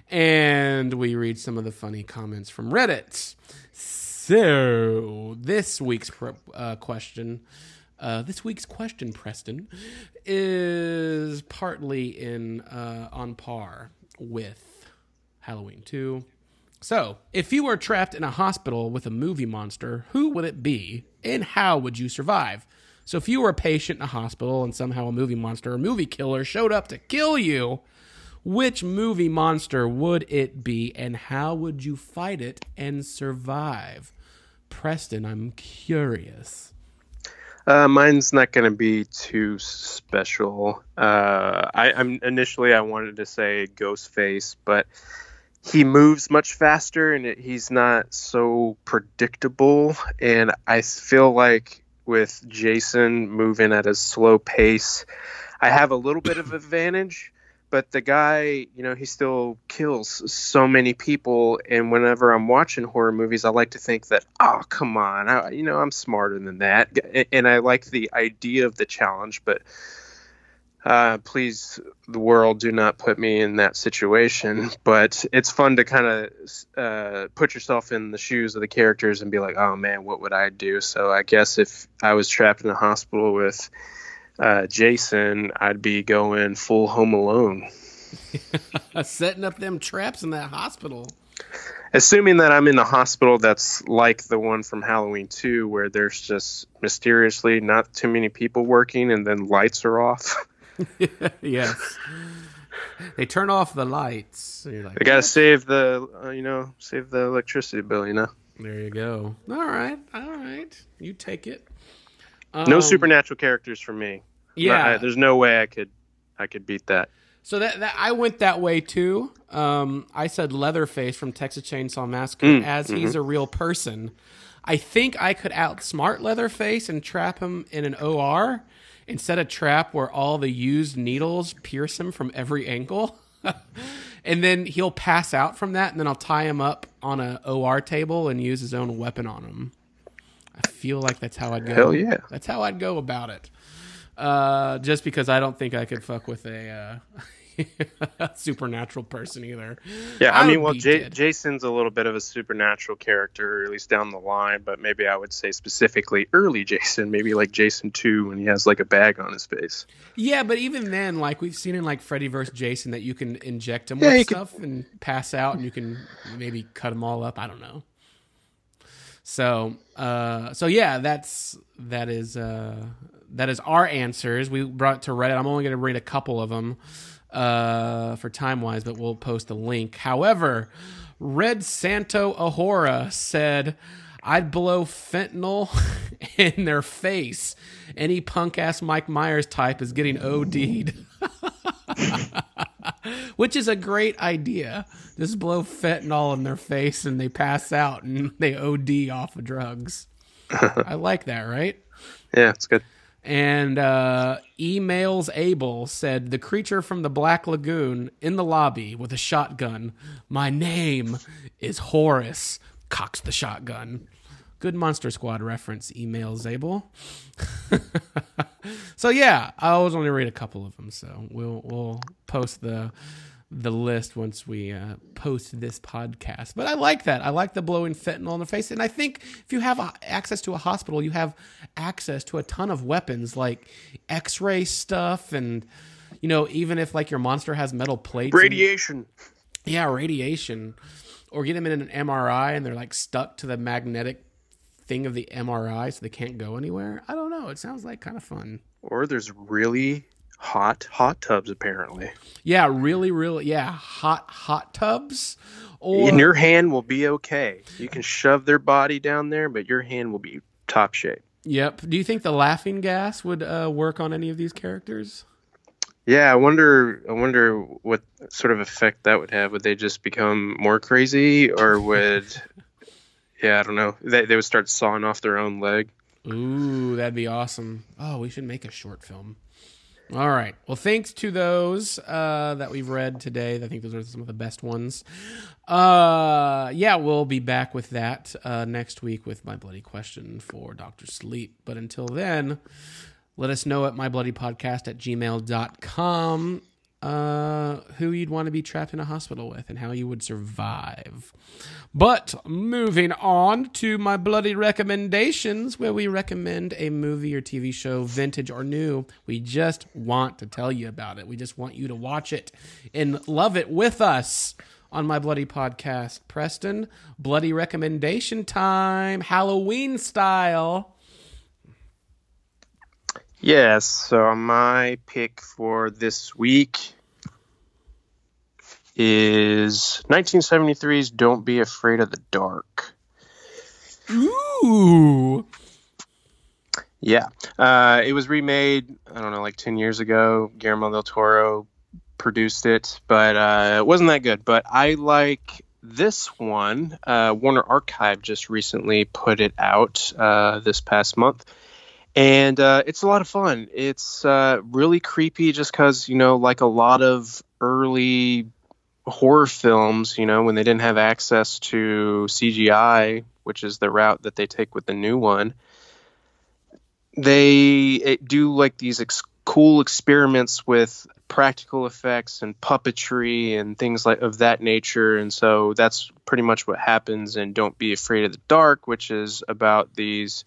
and we read some of the funny comments from Reddit. So this week's question... Preston, is partly on par with Halloween 2. So, if you were trapped in a hospital with a movie monster, who would it be, and how would you survive? So, if you were a patient in a hospital and somehow a movie monster or movie killer showed up to kill you, which movie monster would it be, and how would you fight it and survive? Preston, I'm curious. Mine's not going to be too special. I wanted to say Ghostface, but he moves much faster and he's not so predictable. And I feel like with Jason moving at a slow pace, I have a little bit of advantage. But the guy, he still kills so many people. And whenever I'm watching horror movies, I like to think that, oh, come on, I'm smarter than that. And I like the idea of the challenge, but please, the world, do not put me in that situation. But it's fun to kind of put yourself in the shoes of the characters and be like, oh, man, what would I do? So I guess if I was trapped in a hospital with... Jason, I'd be going full Home Alone. Setting up them traps in that hospital. Assuming that I'm in the hospital that's like the one from Halloween 2, where there's just mysteriously not too many people working and then lights are off. Yes. They turn off the lights. So you're like, they gotta save the electricity bill, There you go. All right. You take it. No supernatural characters for me. Yeah, there's no way I could beat that. So that I went that way too. I said Leatherface from Texas Chainsaw Massacre, as he's a real person. I think I could outsmart Leatherface and trap him in an OR and set a trap where all the used needles pierce him from every angle. And then he'll pass out from that, and then I'll tie him up on an OR table and use his own weapon on him. I feel like that's how I'd go. Hell yeah. That's how I'd go about it. Just because I don't think I could fuck with a supernatural person either. Yeah, Jason's a little bit of a supernatural character, at least down the line, but maybe I would say specifically early Jason, maybe like Jason 2 when he has like a bag on his face. Yeah, but even then, like we've seen in like Freddy vs. Jason that you can inject him with stuff and pass out and you can maybe cut them all up. I don't know. So yeah, that is our answers. We brought it to Reddit. I'm only going to read a couple of them for time-wise, but we'll post a link. However, Red Santo Ahora said, I'd blow fentanyl in their face. Any punk-ass Mike Myers type is getting OD'd. Which is a great idea. Just blow fentanyl in their face and they pass out and they OD off of drugs. I like that, right? Yeah, it's good. And Emails Abel said, the creature from the Black Lagoon in the lobby with a shotgun. My name is Horace. Cocks the shotgun. Good Monster Squad reference, Emails Abel. So yeah, I was only read a couple of them, so we'll post the list once we post this podcast. But I like that. I like the blowing fentanyl in the face, and I think if you have access to a hospital, you have access to a ton of weapons like X-ray stuff, and even if like your monster has metal plates, radiation. Radiation, or get them in an MRI and they're like stuck to the magnetic thing of the MRI so they can't go anywhere. I don't know. It sounds like kind of fun. Or there's really Hot tubs, apparently. Yeah, really. Yeah, hot tubs. Or... And your hand will be okay. You can shove their body down there, but your hand will be top shape. Yep. Do you think the laughing gas would work on any of these characters? Yeah, I wonder what sort of effect that would have. Would they just become more crazy, or would? Yeah, I don't know. They would start sawing off their own leg. Ooh, that'd be awesome. Oh, we should make a short film. All right. Well, thanks to those that we've read today. I think those are some of the best ones. Yeah, we'll be back with that next week with My Bloody Question for Dr. Sleep. But until then, let us know at mybloodypodcast@gmail.com who you'd want to be trapped in a hospital with and how you would survive. But moving on to My Bloody Recommendations, where we recommend a movie or TV show, vintage or new. We just want to tell you about it. We just want you to watch it and love it with us on My Bloody Podcast. Preston, bloody recommendation time, Halloween style. Yes, so my pick for this week is 1973's Don't Be Afraid of the Dark. Ooh! Yeah, it was remade, I don't know, like 10 years ago. Guillermo del Toro produced it, but it wasn't that good. But I like this one. Warner Archive just recently put it out this past month. And it's a lot of fun. It's really creepy just because, you know, like a lot of early horror films, you know, when they didn't have access to CGI, which is the route that they take with the new one, they do like these cool experiments with practical effects and puppetry and things like of that nature. And so that's pretty much what happens in Don't Be Afraid of the Dark, which is about these...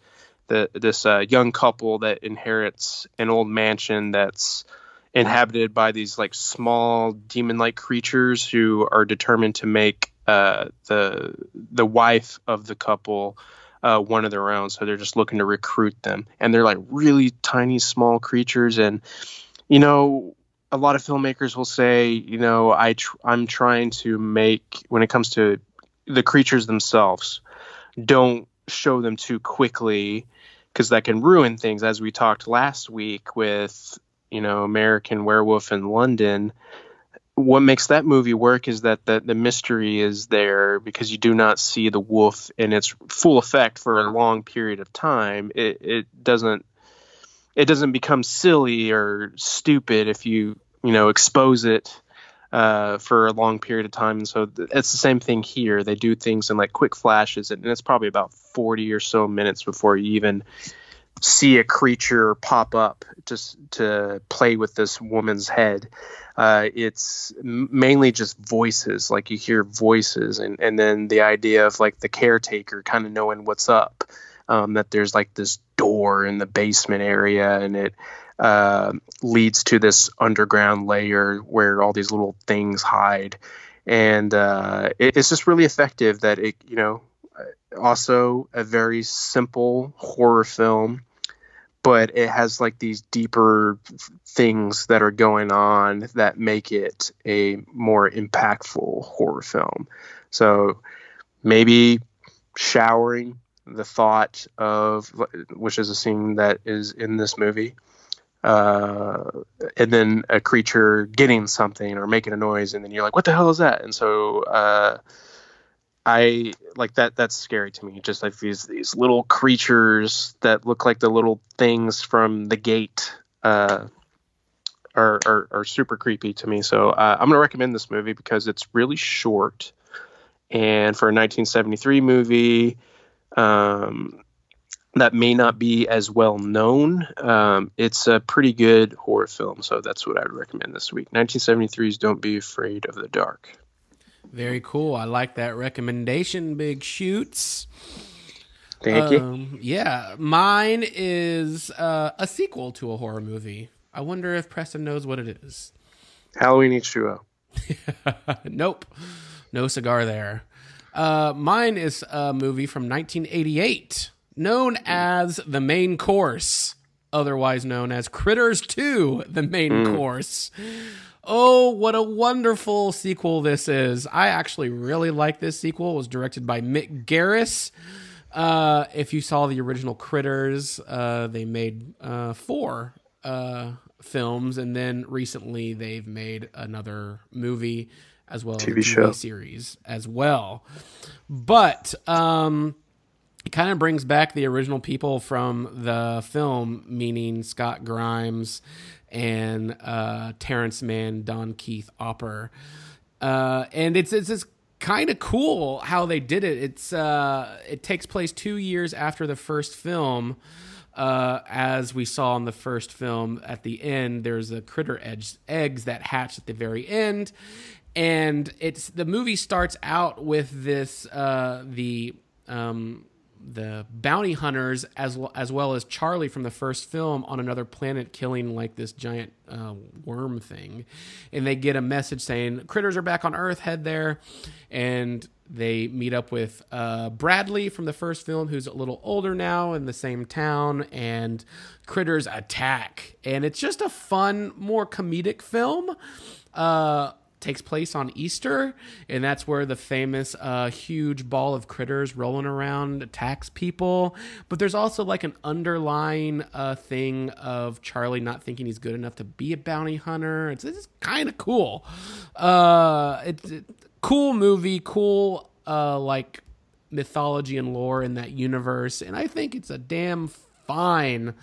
This young couple that inherits an old mansion that's inhabited by these like small demon-like creatures who are determined to make the wife of the couple one of their own. So they're just looking to recruit them, and they're like really tiny, small creatures. And you know, a lot of filmmakers will say, you know, I'm trying to make, when it comes to the creatures themselves, don't show them too quickly, because that can ruin things, as we talked last week with, you know, American Werewolf in London. What makes that movie work is that the mystery is there, because you do not see the wolf in its full effect for a long period of time. It doesn't become silly or stupid if you expose it for a long period of time. And so it's the same thing here. They do things in like quick flashes, and it's probably about 40 or so minutes before you even see a creature pop up just to play with this woman's head. It's mainly just voices, like you hear voices, and then the idea of like the caretaker kind of knowing what's up, that there's like this door in the basement area, and it leads to this underground layer where all these little things hide. And it's just really effective that it, you know, also a very simple horror film, but it has like these deeper things that are going on that make it a more impactful horror film. So maybe showering, the thought of, which is a scene that is in this movie, and then a creature getting something or making a noise, and then you're like, what the hell is that? And so I like that's scary to me, just like these little creatures that look like the little things from The Gate are super creepy to me. So I'm gonna recommend this movie because it's really short, and for a 1973 movie that may not be as well known, it's a pretty good horror film. So that's what I would recommend this week. 1973's Don't Be Afraid of the Dark. Very cool. I like that recommendation, Big Shoots. Thank you. Yeah. Mine is a sequel to a horror movie. I wonder if Preston knows what it is. Halloween H2O. Nope. No cigar there. Mine is a movie from 1988. Known as The Main Course. otherwise known as Critters 2, the main course. Oh, what a wonderful sequel this is. I actually really like this sequel. It was directed by Mick Garris. If you saw the original Critters, they made four films, and then recently they've made another movie as well as a TV series as well. But it kind of brings back the original people from the film, meaning Scott Grimes and Terrence Mann, Don Keith Opper. And it's kind of cool how they did it. It's it takes place 2 years after the first film. As we saw in the first film, at the end, there's a critter eggs that hatch at the very end. And it's the movie starts out with this the bounty hunters as well as Charlie from the first film on another planet killing like this giant worm thing, and they get a message saying critters are back on Earth, head there. And they meet up with Bradley from the first film, who's a little older now, in the same town, and critters attack. And it's just a fun, more comedic film. Takes place on Easter, and that's where the famous huge ball of critters rolling around attacks people. But there's also like an underlying thing of Charlie not thinking he's good enough to be a bounty hunter. It's kind of cool. It's cool movie, cool like mythology and lore in that universe, and I think it's a damn fine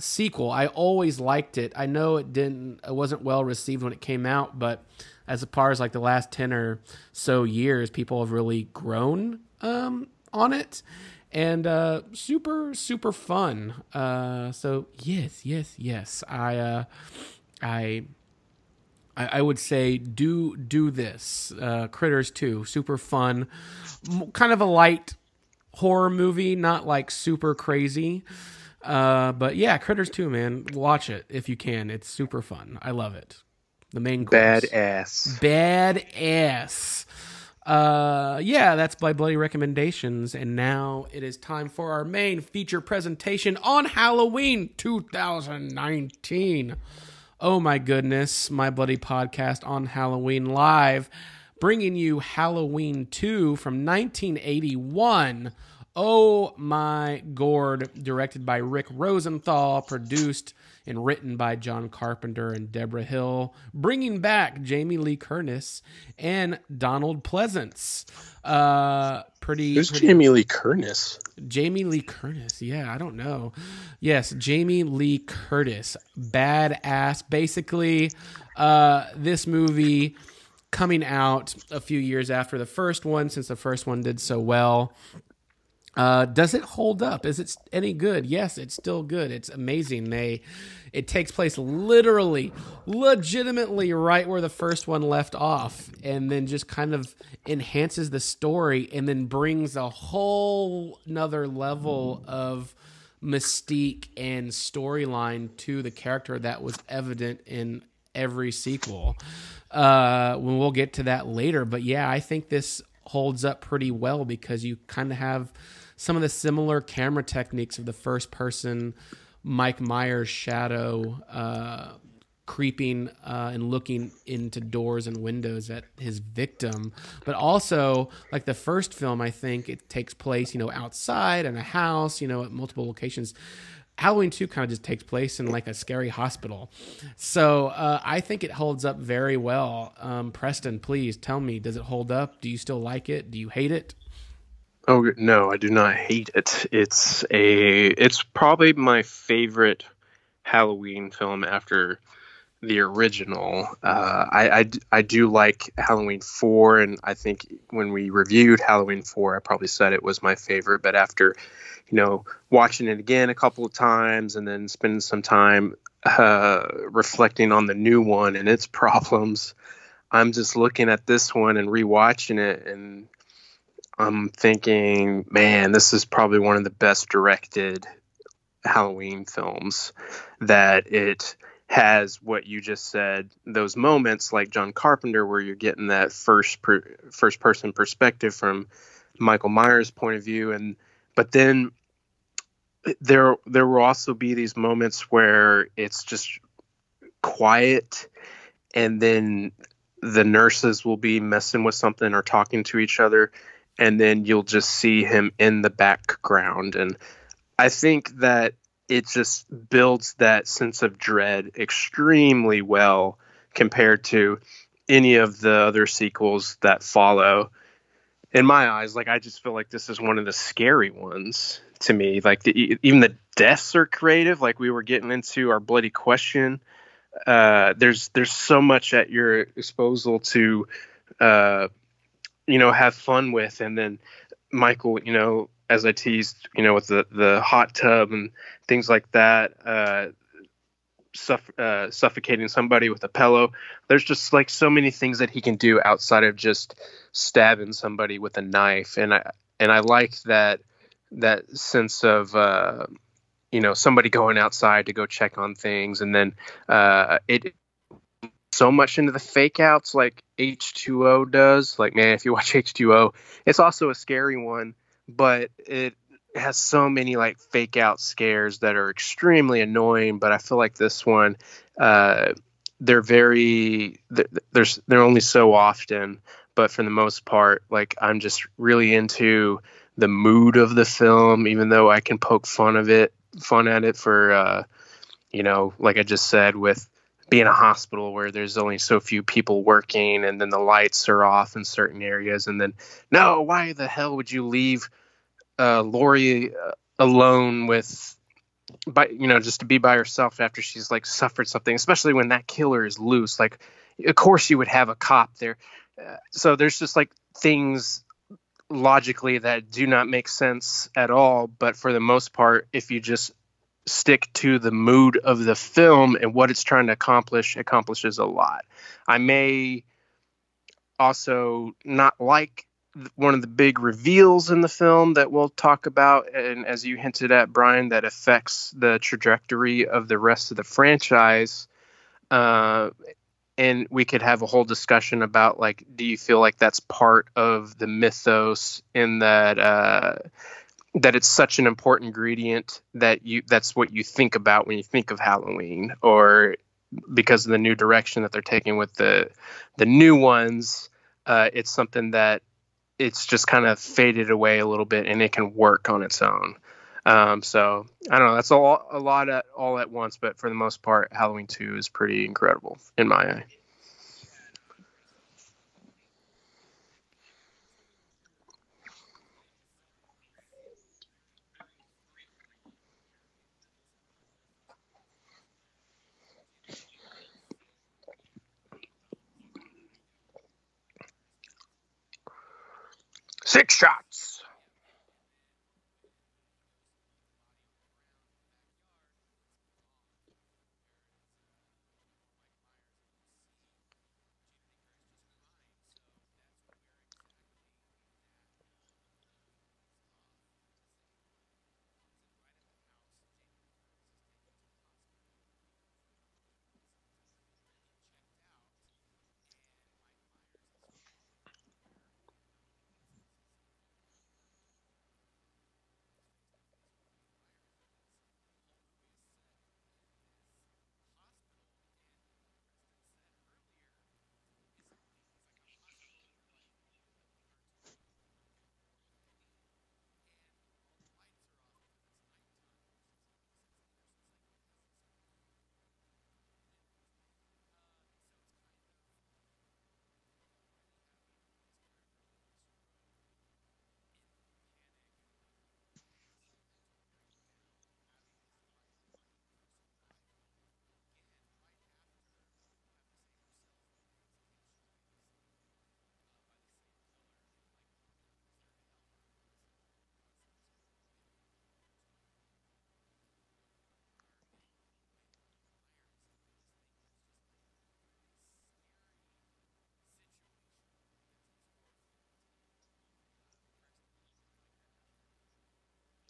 sequel. I always liked it. I know it wasn't well received when it came out, but as far as like the last 10 or so years, people have really grown on it, and super, super fun. So yes. I would say do this. Critters 2, super fun, kind of a light horror movie, not like super crazy. But yeah, Critters 2, man, watch it if you can. It's super fun. I love it. The main course. Badass. Yeah, that's my bloody recommendations. And now it is time for our main feature presentation on Halloween 2019. Oh my goodness, My Bloody Podcast on Halloween Live, bringing you Halloween 2 from 1981. Oh My Gourd, directed by Rick Rosenthal, produced and written by John Carpenter and Deborah Hill, bringing back Jamie Lee Curtis and Donald Pleasance. Who's Jamie Lee Curtis? Jamie Lee Curtis, yeah, I don't know. Yes, Jamie Lee Curtis, badass. Basically, this movie coming out a few years after the first one, since the first one did so well. Does it hold up? Is it any good? Yes, it's still good. It's amazing. It takes place literally, legitimately right where the first one left off, and then just kind of enhances the story and then brings a whole nother level of mystique and storyline to the character that was evident in every sequel. When we'll get to that later. But yeah, I think this holds up pretty well because you kind of have some of the similar camera techniques of the first person Mike Myers shadow creeping and looking into doors and windows at his victim. But also, like the first film, I think it takes place, outside in a house, at multiple locations. Halloween 2 kind of just takes place in like a scary hospital. So I think it holds up very well. Preston, please tell me, does it hold up? Do you still like it? Do you hate it? Oh, no, I do not hate it. It's probably my favorite Halloween film after the original. I do like Halloween 4, and I think when we reviewed Halloween 4, I probably said it was my favorite, but after watching it again a couple of times and then spending some time reflecting on the new one and its problems, I'm just looking at this one and rewatching it, and I'm thinking, man, this is probably one of the best directed Halloween films, that it has what you just said, those moments like John Carpenter where you're getting that first person perspective from Michael Myers' point of view, but then there will also be these moments where it's just quiet, and then the nurses will be messing with something or talking to each other, and then you'll just see him in the background. And I think that it just builds that sense of dread extremely well compared to any of the other sequels that follow. In my eyes, like, I just feel like this is one of the scary ones to me. Like, even the deaths are creative. Like, we were getting into our bloody question. There's so much at your disposal to, have fun with. And then Michael, as I teased, with the hot tub and things like that, suffocating somebody with a pillow. There's just like so many things that he can do outside of just stabbing somebody with a knife. And I like that sense of, somebody going outside to go check on things. And then it so much into the fake outs like H2O does. Like, man, if you watch H2O, it's also a scary one, but it has so many like fake out scares that are extremely annoying. But I feel like this one, they're only so often, but for the most part, like, I'm just really into the mood of the film, even though I can poke fun at it for, like I just said, with being a hospital where there's only so few people working, and then the lights are off in certain areas. And then, no, why the hell would you leave Laurie alone just to be by herself after she's like suffered something, especially when that killer is loose? Like, of course you would have a cop there. So there's just like things logically that do not make sense at all. But for the most part, if you just stick to the mood of the film and what it's trying to accomplish, accomplishes a lot. I may also not like one of the big reveals in the film that we'll talk about, and as you hinted at, Brian, that affects the trajectory of the rest of the franchise. And we could have a whole discussion about, like, do you feel like that's part of the mythos in that, that it's such an important ingredient that that's what you think about when you think of Halloween, or because of the new direction that they're taking with the new ones, it's something that it's just kind of faded away a little bit and it can work on its own. So I don't know, that's a lot all at once, but for the most part, Halloween 2 is pretty incredible in my eye. Six shots.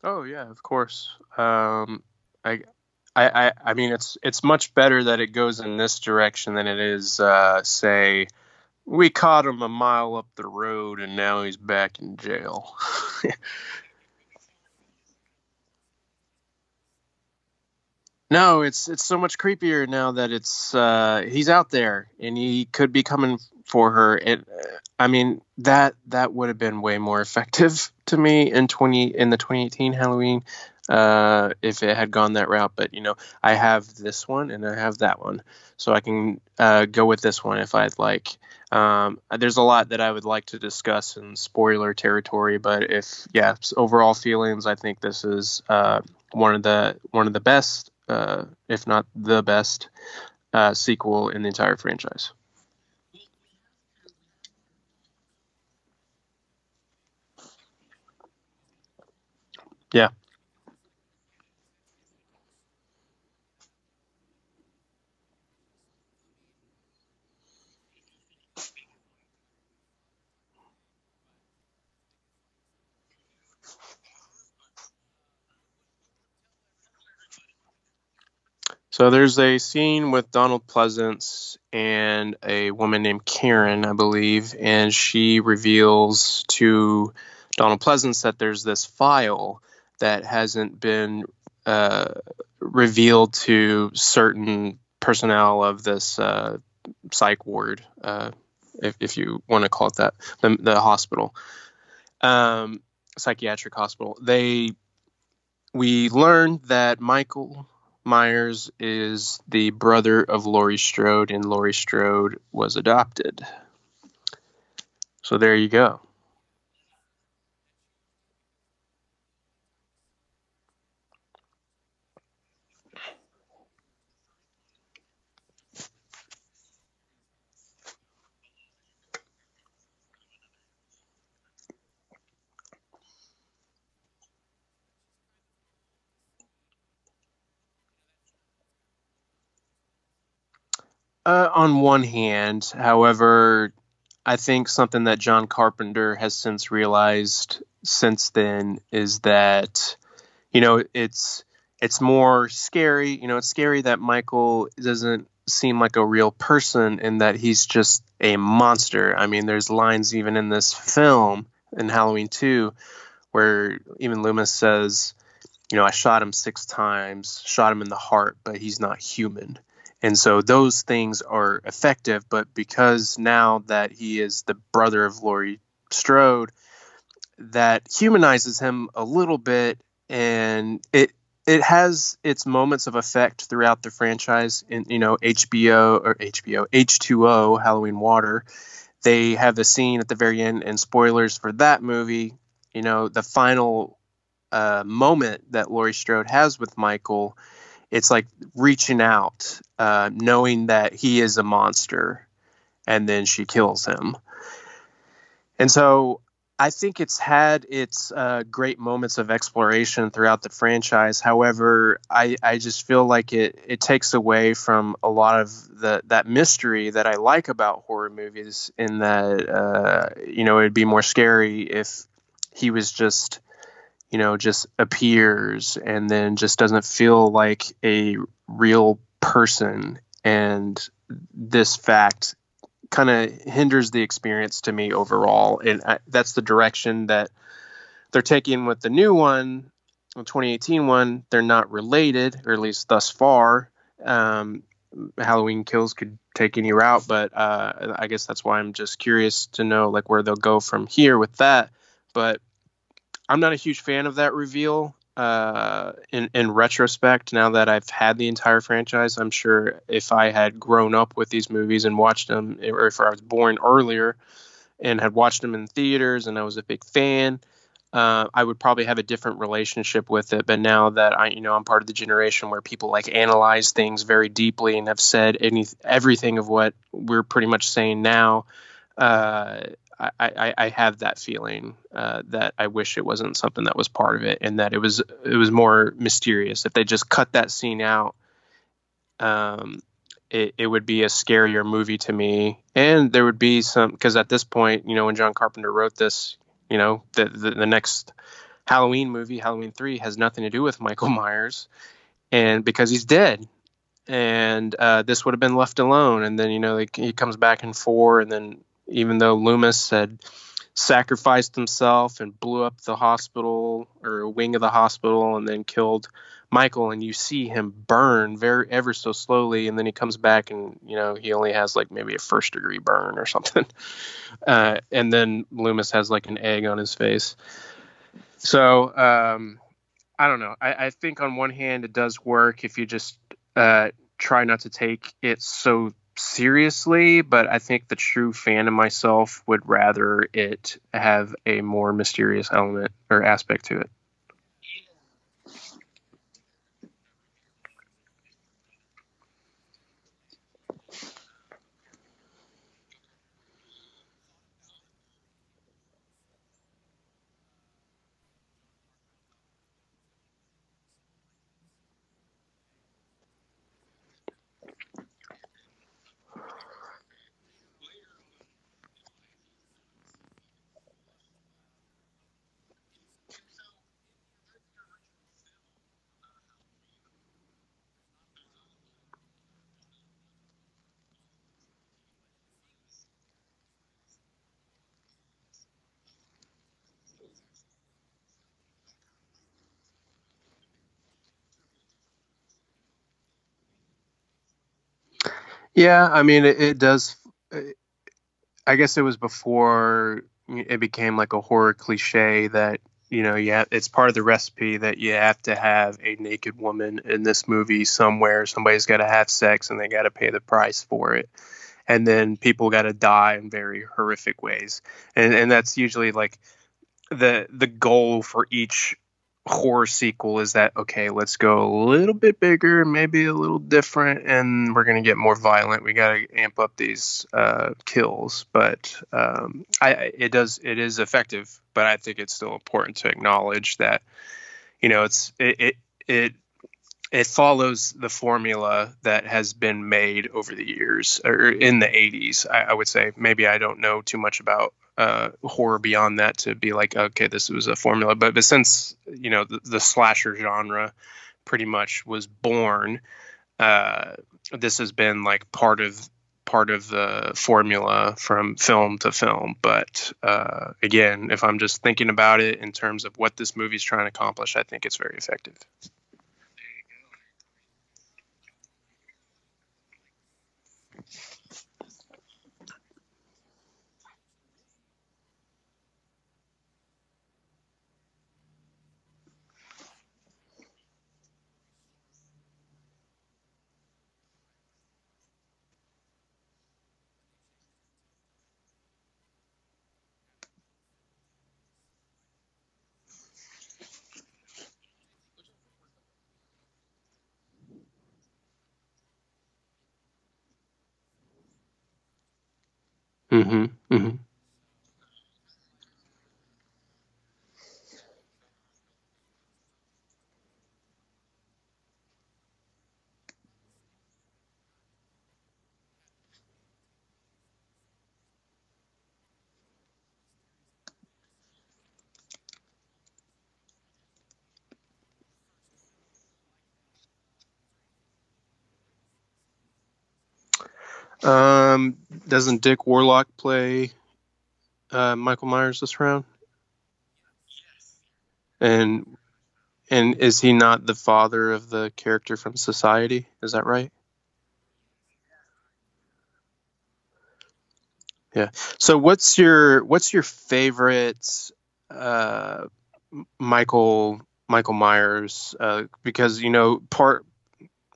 Oh yeah, of course. I mean, it's much better that it goes in this direction than it is, say, we caught him a mile up the road and now he's back in jail. No, it's so much creepier now that it's he's out there and he could be coming for her. That would have been way more effective to me in the 2018 Halloween if it had gone that route. But I have this one and I have that one, so I can go with this one if I'd like. There's a lot that I would like to discuss in spoiler territory, but overall feelings, I think this is one of the best. If not the best sequel in the entire franchise. Yeah. So there's a scene with Donald Pleasance and a woman named Karen, I believe, and she reveals to Donald Pleasance that there's this file that hasn't been revealed to certain personnel of this psych ward, if you want to call it that, the hospital, psychiatric hospital. We learned that Michael Myers is the brother of Laurie Strode, and Laurie Strode was adopted. So there you go. On one hand, however, I think something that John Carpenter has since realized since then is that, it's more scary. It's scary that Michael doesn't seem like a real person and that he's just a monster. There's lines even in this film in Halloween 2 where even Loomis says, I shot him 6 times, shot him in the heart, but he's not human. And so those things are effective, but because now that he is the brother of Laurie Strode, that humanizes him a little bit, and it has its moments of effect throughout the franchise. In H2O Halloween Water, they have the scene at the very end, and spoilers for that movie, the final moment that Laurie Strode has with Michael. It's like reaching out, knowing that he is a monster, and then she kills him. And so I think it's had its great moments of exploration throughout the franchise. However, I just feel like it takes away from a lot of that mystery that I like about horror movies, in that, it'd be more scary if he was just... just appears and then just doesn't feel like a real person. And this fact kind of hinders the experience to me overall. And that's the direction that they're taking with the new one, the 2018 one. They're not related, or at least thus far. Halloween Kills could take any route, but I guess that's why I'm just curious to know where they'll go from here with that. But I'm not a huge fan of that reveal. In retrospect, now that I've had the entire franchise, I'm sure if I had grown up with these movies and watched them, or if I was born earlier and had watched them in theaters and I was a big fan, I would probably have a different relationship with it. But now that I'm part of the generation where people analyze things very deeply and have said everything of what we're pretty much saying now, I have that feeling that I wish it wasn't something that was part of it, and that it was more mysterious. If they just cut that scene out, it would be a scarier movie to me. And there would be some, because at this point, when John Carpenter wrote this, the next Halloween movie, Halloween 3, has nothing to do with Michael Myers, and because he's dead. And this would have been left alone. And then he comes back in 4, and then. Even though Loomis had sacrificed himself and blew up the hospital, or a wing of the hospital, and then killed Michael, and you see him burn very ever so slowly, and then he comes back and, you know, he only has like maybe a first degree burn or something. And then Loomis has like an egg on his face. So I don't know. I think on one hand it does work if you just try not to take it so seriously, but I think the true fan of myself would rather it have a more mysterious element or aspect to it. Yeah, I mean, it does. I guess it was before it became like a horror cliche that, you know, yeah, it's part of the recipe that you have to have a naked woman in this movie somewhere. Somebody's got to have sex and they got to pay the price for it. And then people got to die in very horrific ways. And that's usually like the goal for each horror sequel is that, okay, let's go a little bit bigger, maybe a little different, and we're going to get more violent. We got to amp up these kills, but it is effective, but I think it's still important to acknowledge that, you know, it follows the formula that has been made over the years, or in the 80s, I would say. Maybe I don't know too much about horror beyond that to be like, okay, this was a formula, but since, you know, the slasher genre pretty much was born, this has been like part of the formula from film to film. But again, if I'm just thinking about it in terms of what this movie's trying to accomplish, I think it's very effective. Mm-hmm. Mm-hmm. Doesn't Dick Warlock play Michael Myers this round? Yes. And is he not the father of the character from Society? Is that right? Yeah. So what's your favorite Michael Myers? Because, you know,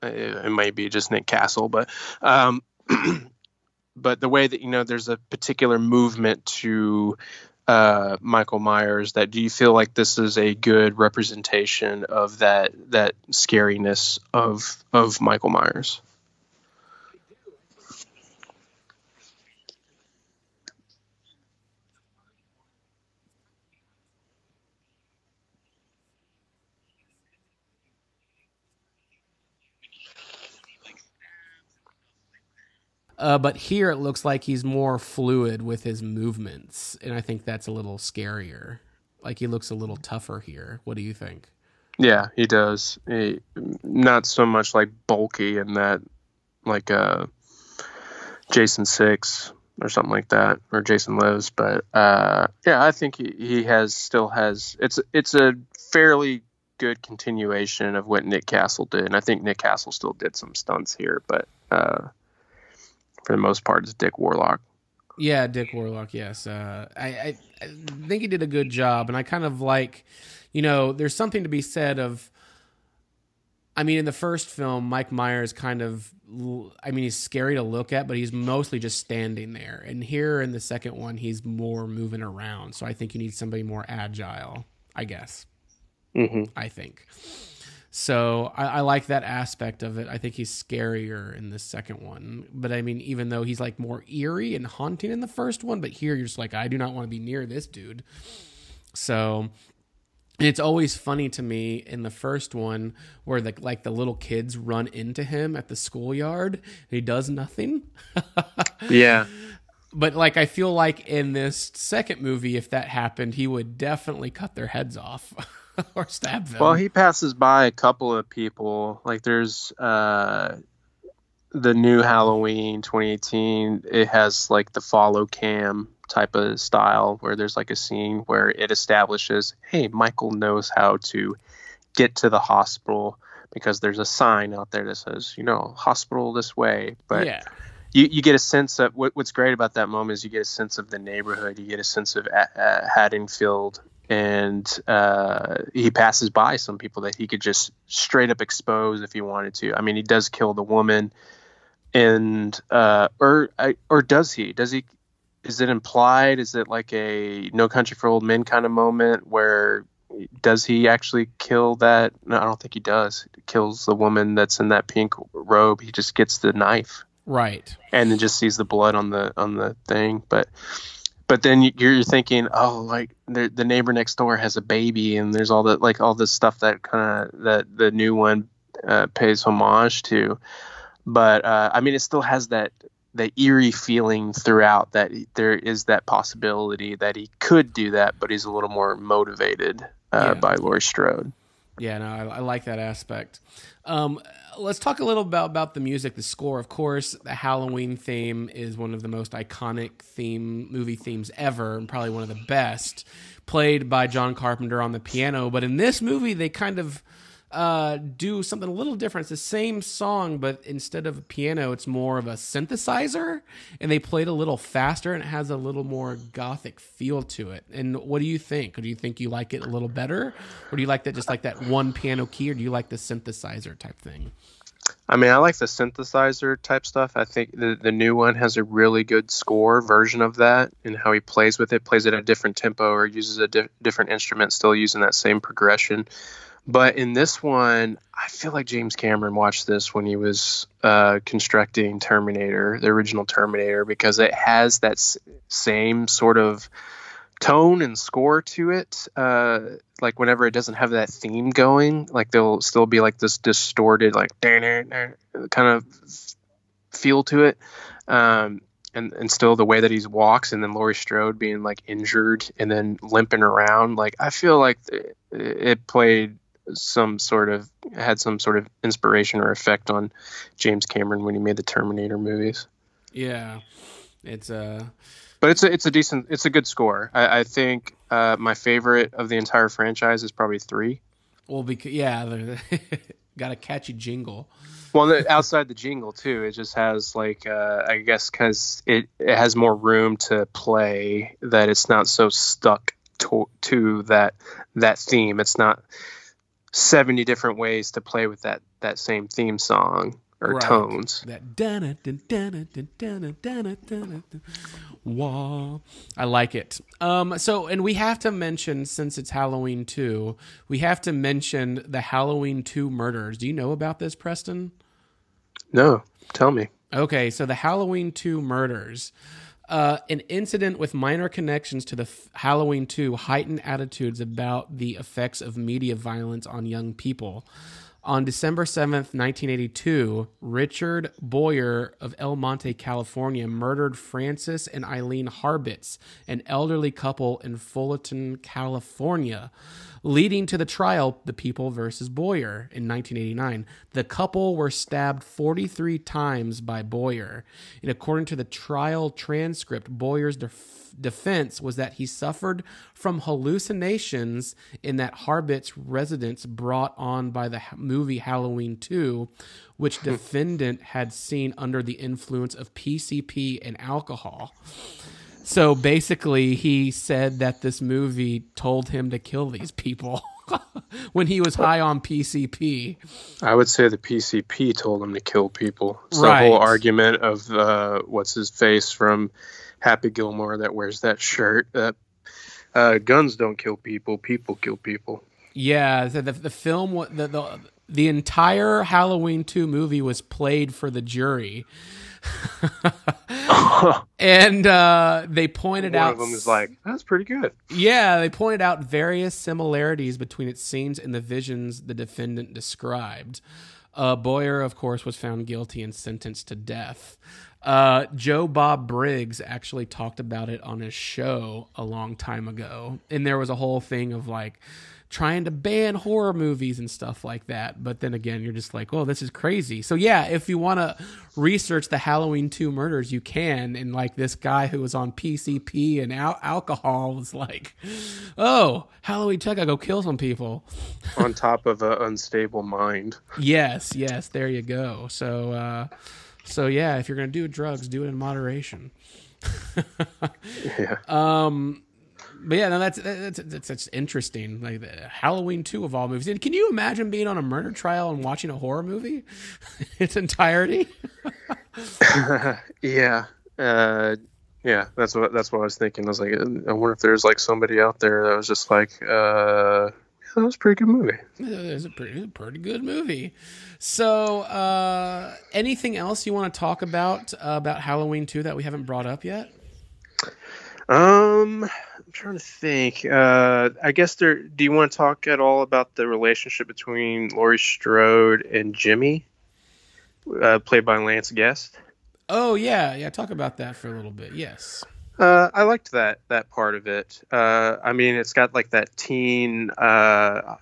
it might be just Nick Castle, but but the way that, you know, there's a particular movement to Michael Myers, that do you feel like this is a good representation of that scariness of Michael Myers? But here it looks like he's more fluid with his movements, and I think that's a little scarier. Like, he looks a little tougher here. What do you think? Yeah, he does. Not so much like bulky in that, like Jason 6 or something like that, or Jason Lives. But yeah, I think he still has. It's a fairly good continuation of what Nick Castle did. And I think Nick Castle still did some stunts here, but for the most part, it's Dick Warlock. Yeah, Dick Warlock, yes. I think he did a good job, and I kind of like, you know, there's something to be said of, I mean, in the first film, Mike Myers kind of, I mean, he's scary to look at, but he's mostly just standing there. And here in the second one, he's more moving around, so I think you need somebody more agile, I guess. Mm-hmm. I think. So I like that aspect of it. I think he's scarier in the second one. But I mean, even though he's like more eerie and haunting in the first one, but here you're just like, I do not want to be near this dude. So it's always funny to me in the first one where the little kids run into him at the schoolyard and he does nothing. Yeah. But like, I feel like in this second movie, if that happened, he would definitely cut their heads off. Or stab them. Well, he passes by a couple of people. Like there's the new Halloween 2018. It has like the follow cam type of style where there's like a scene where it establishes, hey, Michael knows how to get to the hospital because there's a sign out there that says, you know, hospital this way. But yeah. You get a sense of what's great about that moment is you get a sense of the neighborhood. You get a sense of Haddonfield. And he passes by some people that he could just straight up expose if he wanted to. I mean, he does kill the woman, and or does he? Does he? Is it implied? Is it like a No Country for Old Men kind of moment where does he actually kill that? No, I don't think he does. He kills the woman that's in that pink robe. He just gets the knife, right, and then just sees the blood on the thing, but. But then you're thinking, oh, like the neighbor next door has a baby, and there's all the like all this stuff that kind of that the new one pays homage to. But I mean, it still has that eerie feeling throughout that there is that possibility that he could do that, but he's a little more motivated by Laurie Strode. Yeah, no, I like that aspect. Let's talk a little about the music, the score. Of course, the Halloween theme is one of the most iconic movie themes ever, and probably one of the best, played by John Carpenter on the piano. But in this movie, they kind of do something a little different. It's the same song, but instead of a piano, it's more of a synthesizer, and they play it a little faster, and it has a little more gothic feel to it. And what do you think? Do you think you like it a little better, or do you like that just like that one piano key, or do you like the synthesizer type thing? I mean, I like the synthesizer type stuff. I think the new one has a really good score version of that, and how he plays with it, plays it at a different tempo, or uses a different instrument, still using that same progression. But in this one, I feel like James Cameron watched this when he was constructing Terminator, the original Terminator, because it has that same sort of tone and score to it. Like whenever it doesn't have that theme going, like there'll still be like this distorted, like kind of feel to it. And still the way that he walks, and then Laurie Strode being like injured and then limping around. Like I feel like it played had some sort of inspiration or effect on James Cameron when he made the Terminator movies. Yeah, it's a good score. I think my favorite of the entire franchise is probably 3. Well, because got a catchy jingle. Well, outside the jingle too, it just has like I guess because it has more room to play, that it's not so stuck to that theme. It's not 70 different ways to play with that same theme song or right. Tones. That dun dun dun dun dun dun dun wow, I like it. So, and we have to mention, since it's Halloween 2, we have to mention the Halloween 2 murders. Do you know about this, Preston? No, tell me. Okay, so the Halloween 2 murders. An incident with minor connections to the Halloween 2 heightened attitudes about the effects of media violence on young people. On December 7th, 1982, Richard Boyer of El Monte, California, murdered Francis and Eileen Harbitz, an elderly couple in Fullerton, California. leading to the trial, The People versus Boyer in 1989. The couple were stabbed 43 times by Boyer. And according to the trial transcript, Boyer's defense was that he suffered from hallucinations in that Harbit's residence brought on by the movie Halloween 2, which defendant had seen under the influence of PCP and alcohol. So basically, he said that this movie told him to kill these people when he was high on PCP. I would say the PCP told him to kill people. It's right. The whole argument of what's-his-face from Happy Gilmore that wears that shirt that guns don't kill people, people kill people. Yeah, so the film... The entire Halloween 2 movie was played for the jury. And they pointed out... One of them was like, that's pretty good. Yeah, they pointed out various similarities between its scenes and the visions the defendant described. Boyer, of course, was found guilty and sentenced to death. Joe Bob Briggs actually talked about it on his show a long time ago. And there was a whole thing of like... trying to ban horror movies and stuff like that. But then again, you're just like, oh, this is crazy. So yeah, if you want to research the Halloween 2 murders, you can. And like this guy who was on PCP and alcohol was like, oh, Halloween 2, I go kill some people. On top of an unstable mind. Yes. There you go. So yeah, if you're going to do drugs, do it in moderation. Yeah. But yeah, no, that's interesting. Like Halloween 2 of all movies. And can you imagine being on a murder trial and watching a horror movie its entirety? Yeah. That's what I was thinking. I was like, I wonder if there's like somebody out there that was just like, that was a pretty good movie. It was a pretty good movie. So, anything else you want to talk about Halloween 2 that we haven't brought up yet? I'm trying to think. I guess do you want to talk at all about the relationship between Laurie Strode and Jimmy, played by Lance Guest? Oh yeah. Talk about that for a little bit. Yes. I liked that part of it. I mean, it's got like that teen high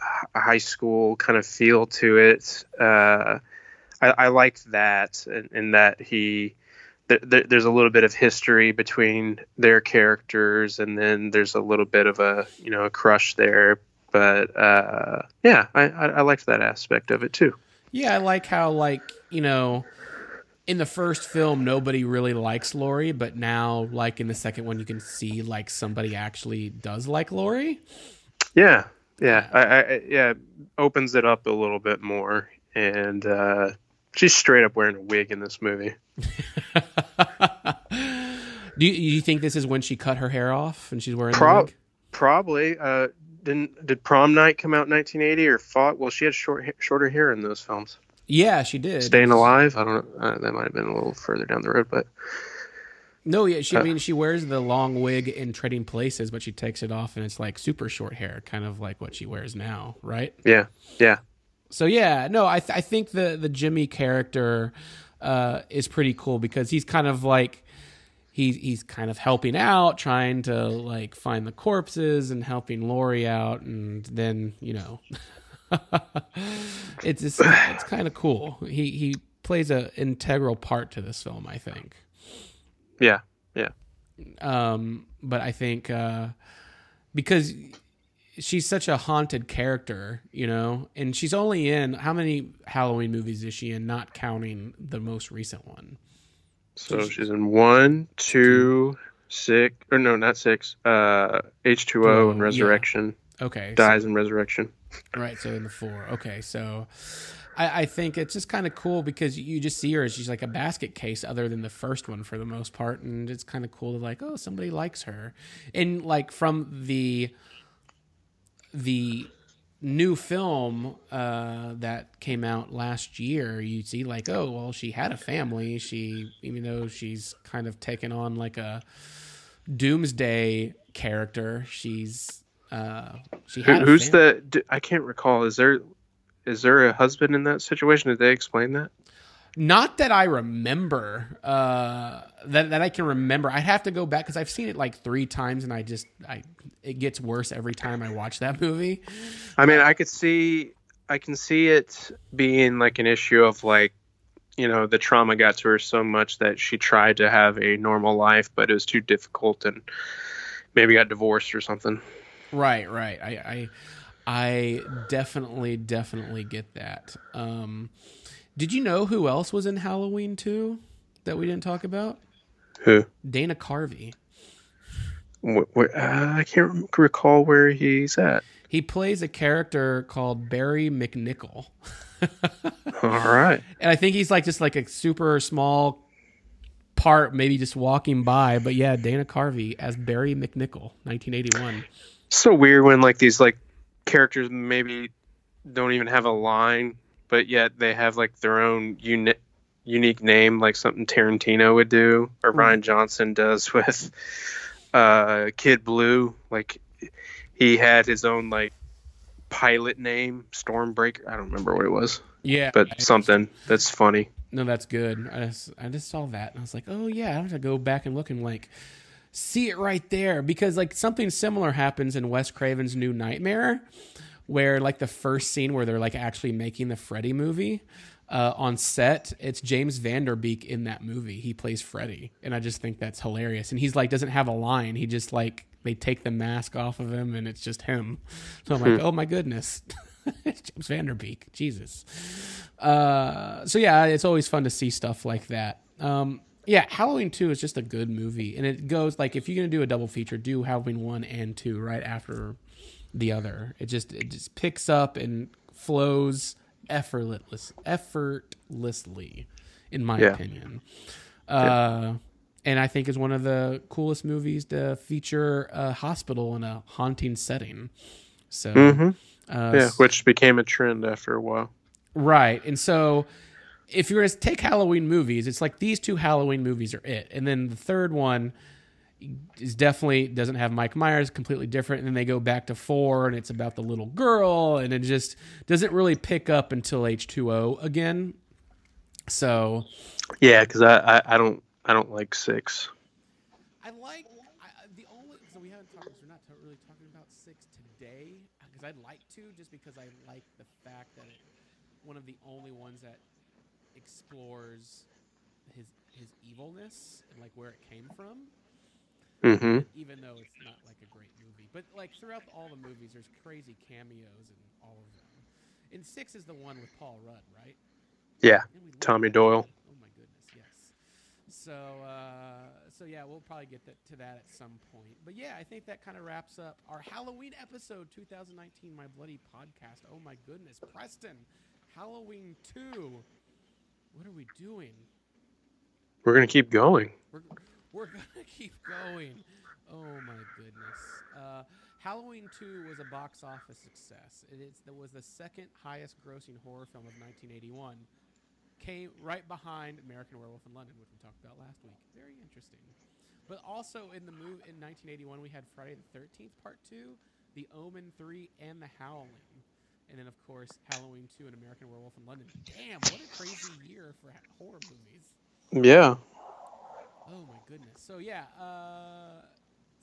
school kind of feel to it. I liked that, and that he. There's a little bit of history between their characters, and then there's a little bit of a crush there. But yeah, I liked that aspect of it too. Yeah, I like how in the first film nobody really likes Laurie, but now like in the second one you can see like somebody actually does like Laurie. Yeah, I opens it up a little bit more, and she's straight up wearing a wig in this movie. Do you think this is when she cut her hair off and she's wearing a wig? Probably. Did Prom Night come out in 1980 or fought? Well, she had shorter hair in those films. Yeah, she did. Staying Alive. I don't know. That might have been a little further down the road, but no. Yeah, she wears the long wig in Trading Places, but she takes it off and it's like super short hair, kind of like what she wears now, right? Yeah. So yeah, no, I think the Jimmy character is pretty cool because he's kind of like he's kind of helping out, trying to like find the corpses and helping Laurie out, and then it's kind of cool. He plays an integral part to this film, I think. Yeah. But I think because. She's such a haunted character, and she's only in how many Halloween movies is she in? Not counting the most recent one. So she's in 1, 2, 6, or no, not 6. H2O and Resurrection. Yeah. Okay. Dies in Resurrection. Right. So in the 4. Okay. So I think it's just kind of cool because you just see her as she's like a basket case other than the first one for the most part. And it's kind of cool to like, oh, somebody likes her. And like from the new film that came out last year, you see like, oh, well, she had a family. She, even though she's kind of taken on like a doomsday character, she's she had who's family. I can't recall. Is there a husband in that situation? Did they explain that? Not that I remember, that I can remember. I'd have to go back because I've seen it like 3 times, and it gets worse every time I watch that movie. I mean, I can see it being like an issue of like, you know, the trauma got to her so much that she tried to have a normal life, but it was too difficult, and maybe got divorced or something. Right. I definitely get that. Did you know who else was in Halloween 2 that we didn't talk about? Who? Dana Carvey. I can't recall where he's at. He plays a character called Barry McNichol. All right. And I think he's like just like a super small part, maybe just walking by. But yeah, Dana Carvey as Barry McNichol, 1981. So weird when like these like characters maybe don't even have a line, but yet they have like their own unique name, like something Tarantino would do, or Ryan Johnson does with Kid Blue. Like he had his own like pilot name, Stormbreaker. I don't remember what it was. Yeah, but something that's funny. No, that's good. I just saw that and I was like, oh yeah, I have to go back and look and like see it right there, because like something similar happens in Wes Craven's New Nightmare, where like the first scene where they're like actually making the Freddy movie on set, it's James Van Der Beek in that movie. He plays Freddy, and I just think that's hilarious. And he's like doesn't have a line. He just like they take the mask off of him, and it's just him. So I'm like, oh my goodness, it's James Van Der Beek, Jesus. So yeah, it's always fun to see stuff like that. Yeah, Halloween 2 is just a good movie, and it goes like if you're gonna do a double feature, do Halloween 1 and 2 right after the other. It just picks up and flows effortlessly, in my opinion. And I think is one of the coolest movies to feature a hospital in a haunting setting. So which became a trend after a while. Right. And so if you're going to take Halloween movies, it's like these 2 Halloween movies are it. And then the third one is definitely doesn't have Mike Myers, completely different. And then they go back to 4, and it's about the little girl, and it just doesn't really pick up until H2O again. So yeah, because I don't like 6. So we're not really talking about 6 today, because I'd like to, just because I like the fact that one of the only ones that explores his evilness and like where it came from. Mm-hmm. Even though it's not like a great movie, but like throughout all the movies, there's crazy cameos in all of them. And 6 is the one with Paul Rudd, right? Yeah, Tommy Doyle. Oh my goodness, yes. So yeah, we'll probably get to that at some point. But yeah, I think that kind of wraps up our Halloween episode 2019, My Bloody Podcast. Oh my goodness, Preston, Halloween 2. What are we doing? We're gonna keep going. We're going to keep going. Oh, my goodness. Halloween 2 was a box office success. It was the 2nd highest grossing horror film of 1981. Came right behind American Werewolf in London, which we talked about last week. Very interesting. But also in 1981, we had Friday the 13th Part 2, The Omen 3, and The Howling. And then, of course, Halloween 2 and American Werewolf in London. Damn, what a crazy year for horror movies. Yeah. Oh my goodness. So yeah,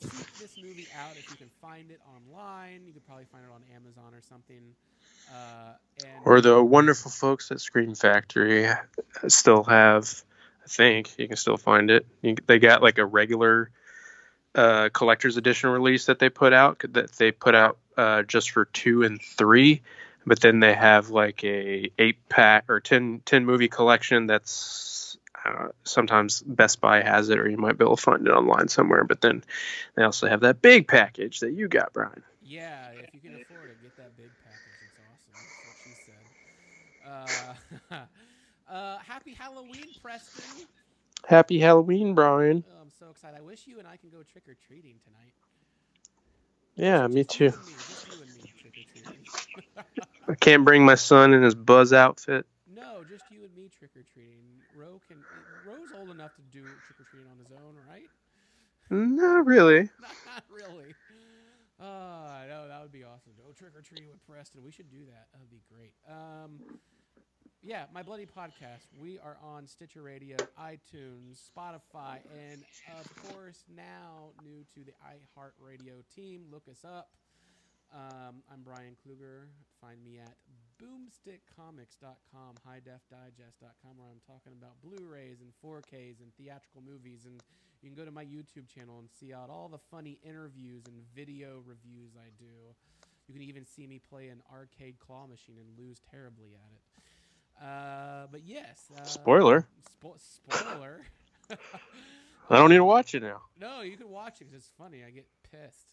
seek this movie out if you can find it online. You could probably find it on Amazon or something. Or the wonderful folks at Screen Factory still have, I think, you can still find it. They got like a regular collector's edition release that they put out, just for 2 and 3. But then they have like a 8-pack or 10 movie collection that's, sometimes Best Buy has it, or you might be able to find it online somewhere. But then they also have that big package that you got, Brian. Yeah, if you can afford it, get that big package. It's awesome. That's what she said. Happy Halloween, Preston. Happy Halloween, Brian. Oh, I'm so excited. I wish you and I can go trick-or-treating tonight. Yeah, me too. Just you and me trick-or-treating. I can't bring my son in his buzz outfit. No, just you and me trick-or-treating. Roe's old enough to do trick-or-treating on his own, right? Not really. Not really. No, that would be awesome. Go trick-or-treating with Preston. We should do that. That would be great. Yeah, My Bloody Podcast. We are on Stitcher Radio, iTunes, Spotify, and of course now new to the iHeartRadio team. Look us up. I'm Brian Kluger. Find me at boomstickcomics.com, highdefdigest.com, where I'm talking about Blu-rays and 4Ks and theatrical movies. And you can go to my YouTube channel and see out all the funny interviews and video reviews I do. You can even see me play an arcade claw machine and lose terribly at it. But yes. Spoiler. Spoiler. I don't need to watch it now. No, you can watch it because it's funny. I get pissed.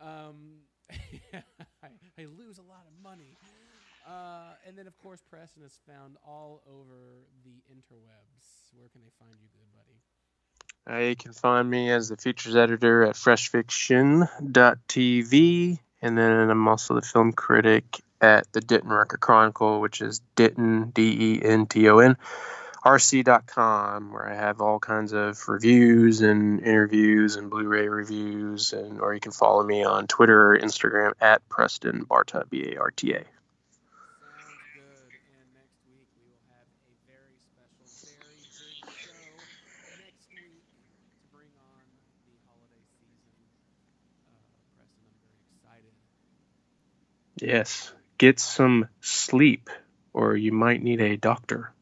I lose a lot of money. And then, of course, Preston is found all over the interwebs. Where can they find you, good buddy? You can find me as the features editor at freshfiction.tv. And then I'm also the film critic at the Denton Record Chronicle, which is Denton, D-E-N-T-O-N, rc.com, where I have all kinds of reviews and interviews and Blu-ray reviews, and or you can follow me on Twitter or Instagram at Preston Barta, B-A-R-T-A. Sounds good. And next week we will have a very special, very big show next week to bring on the holiday season. Preston, I'm very excited. Yes. Get some sleep, or you might need a doctor.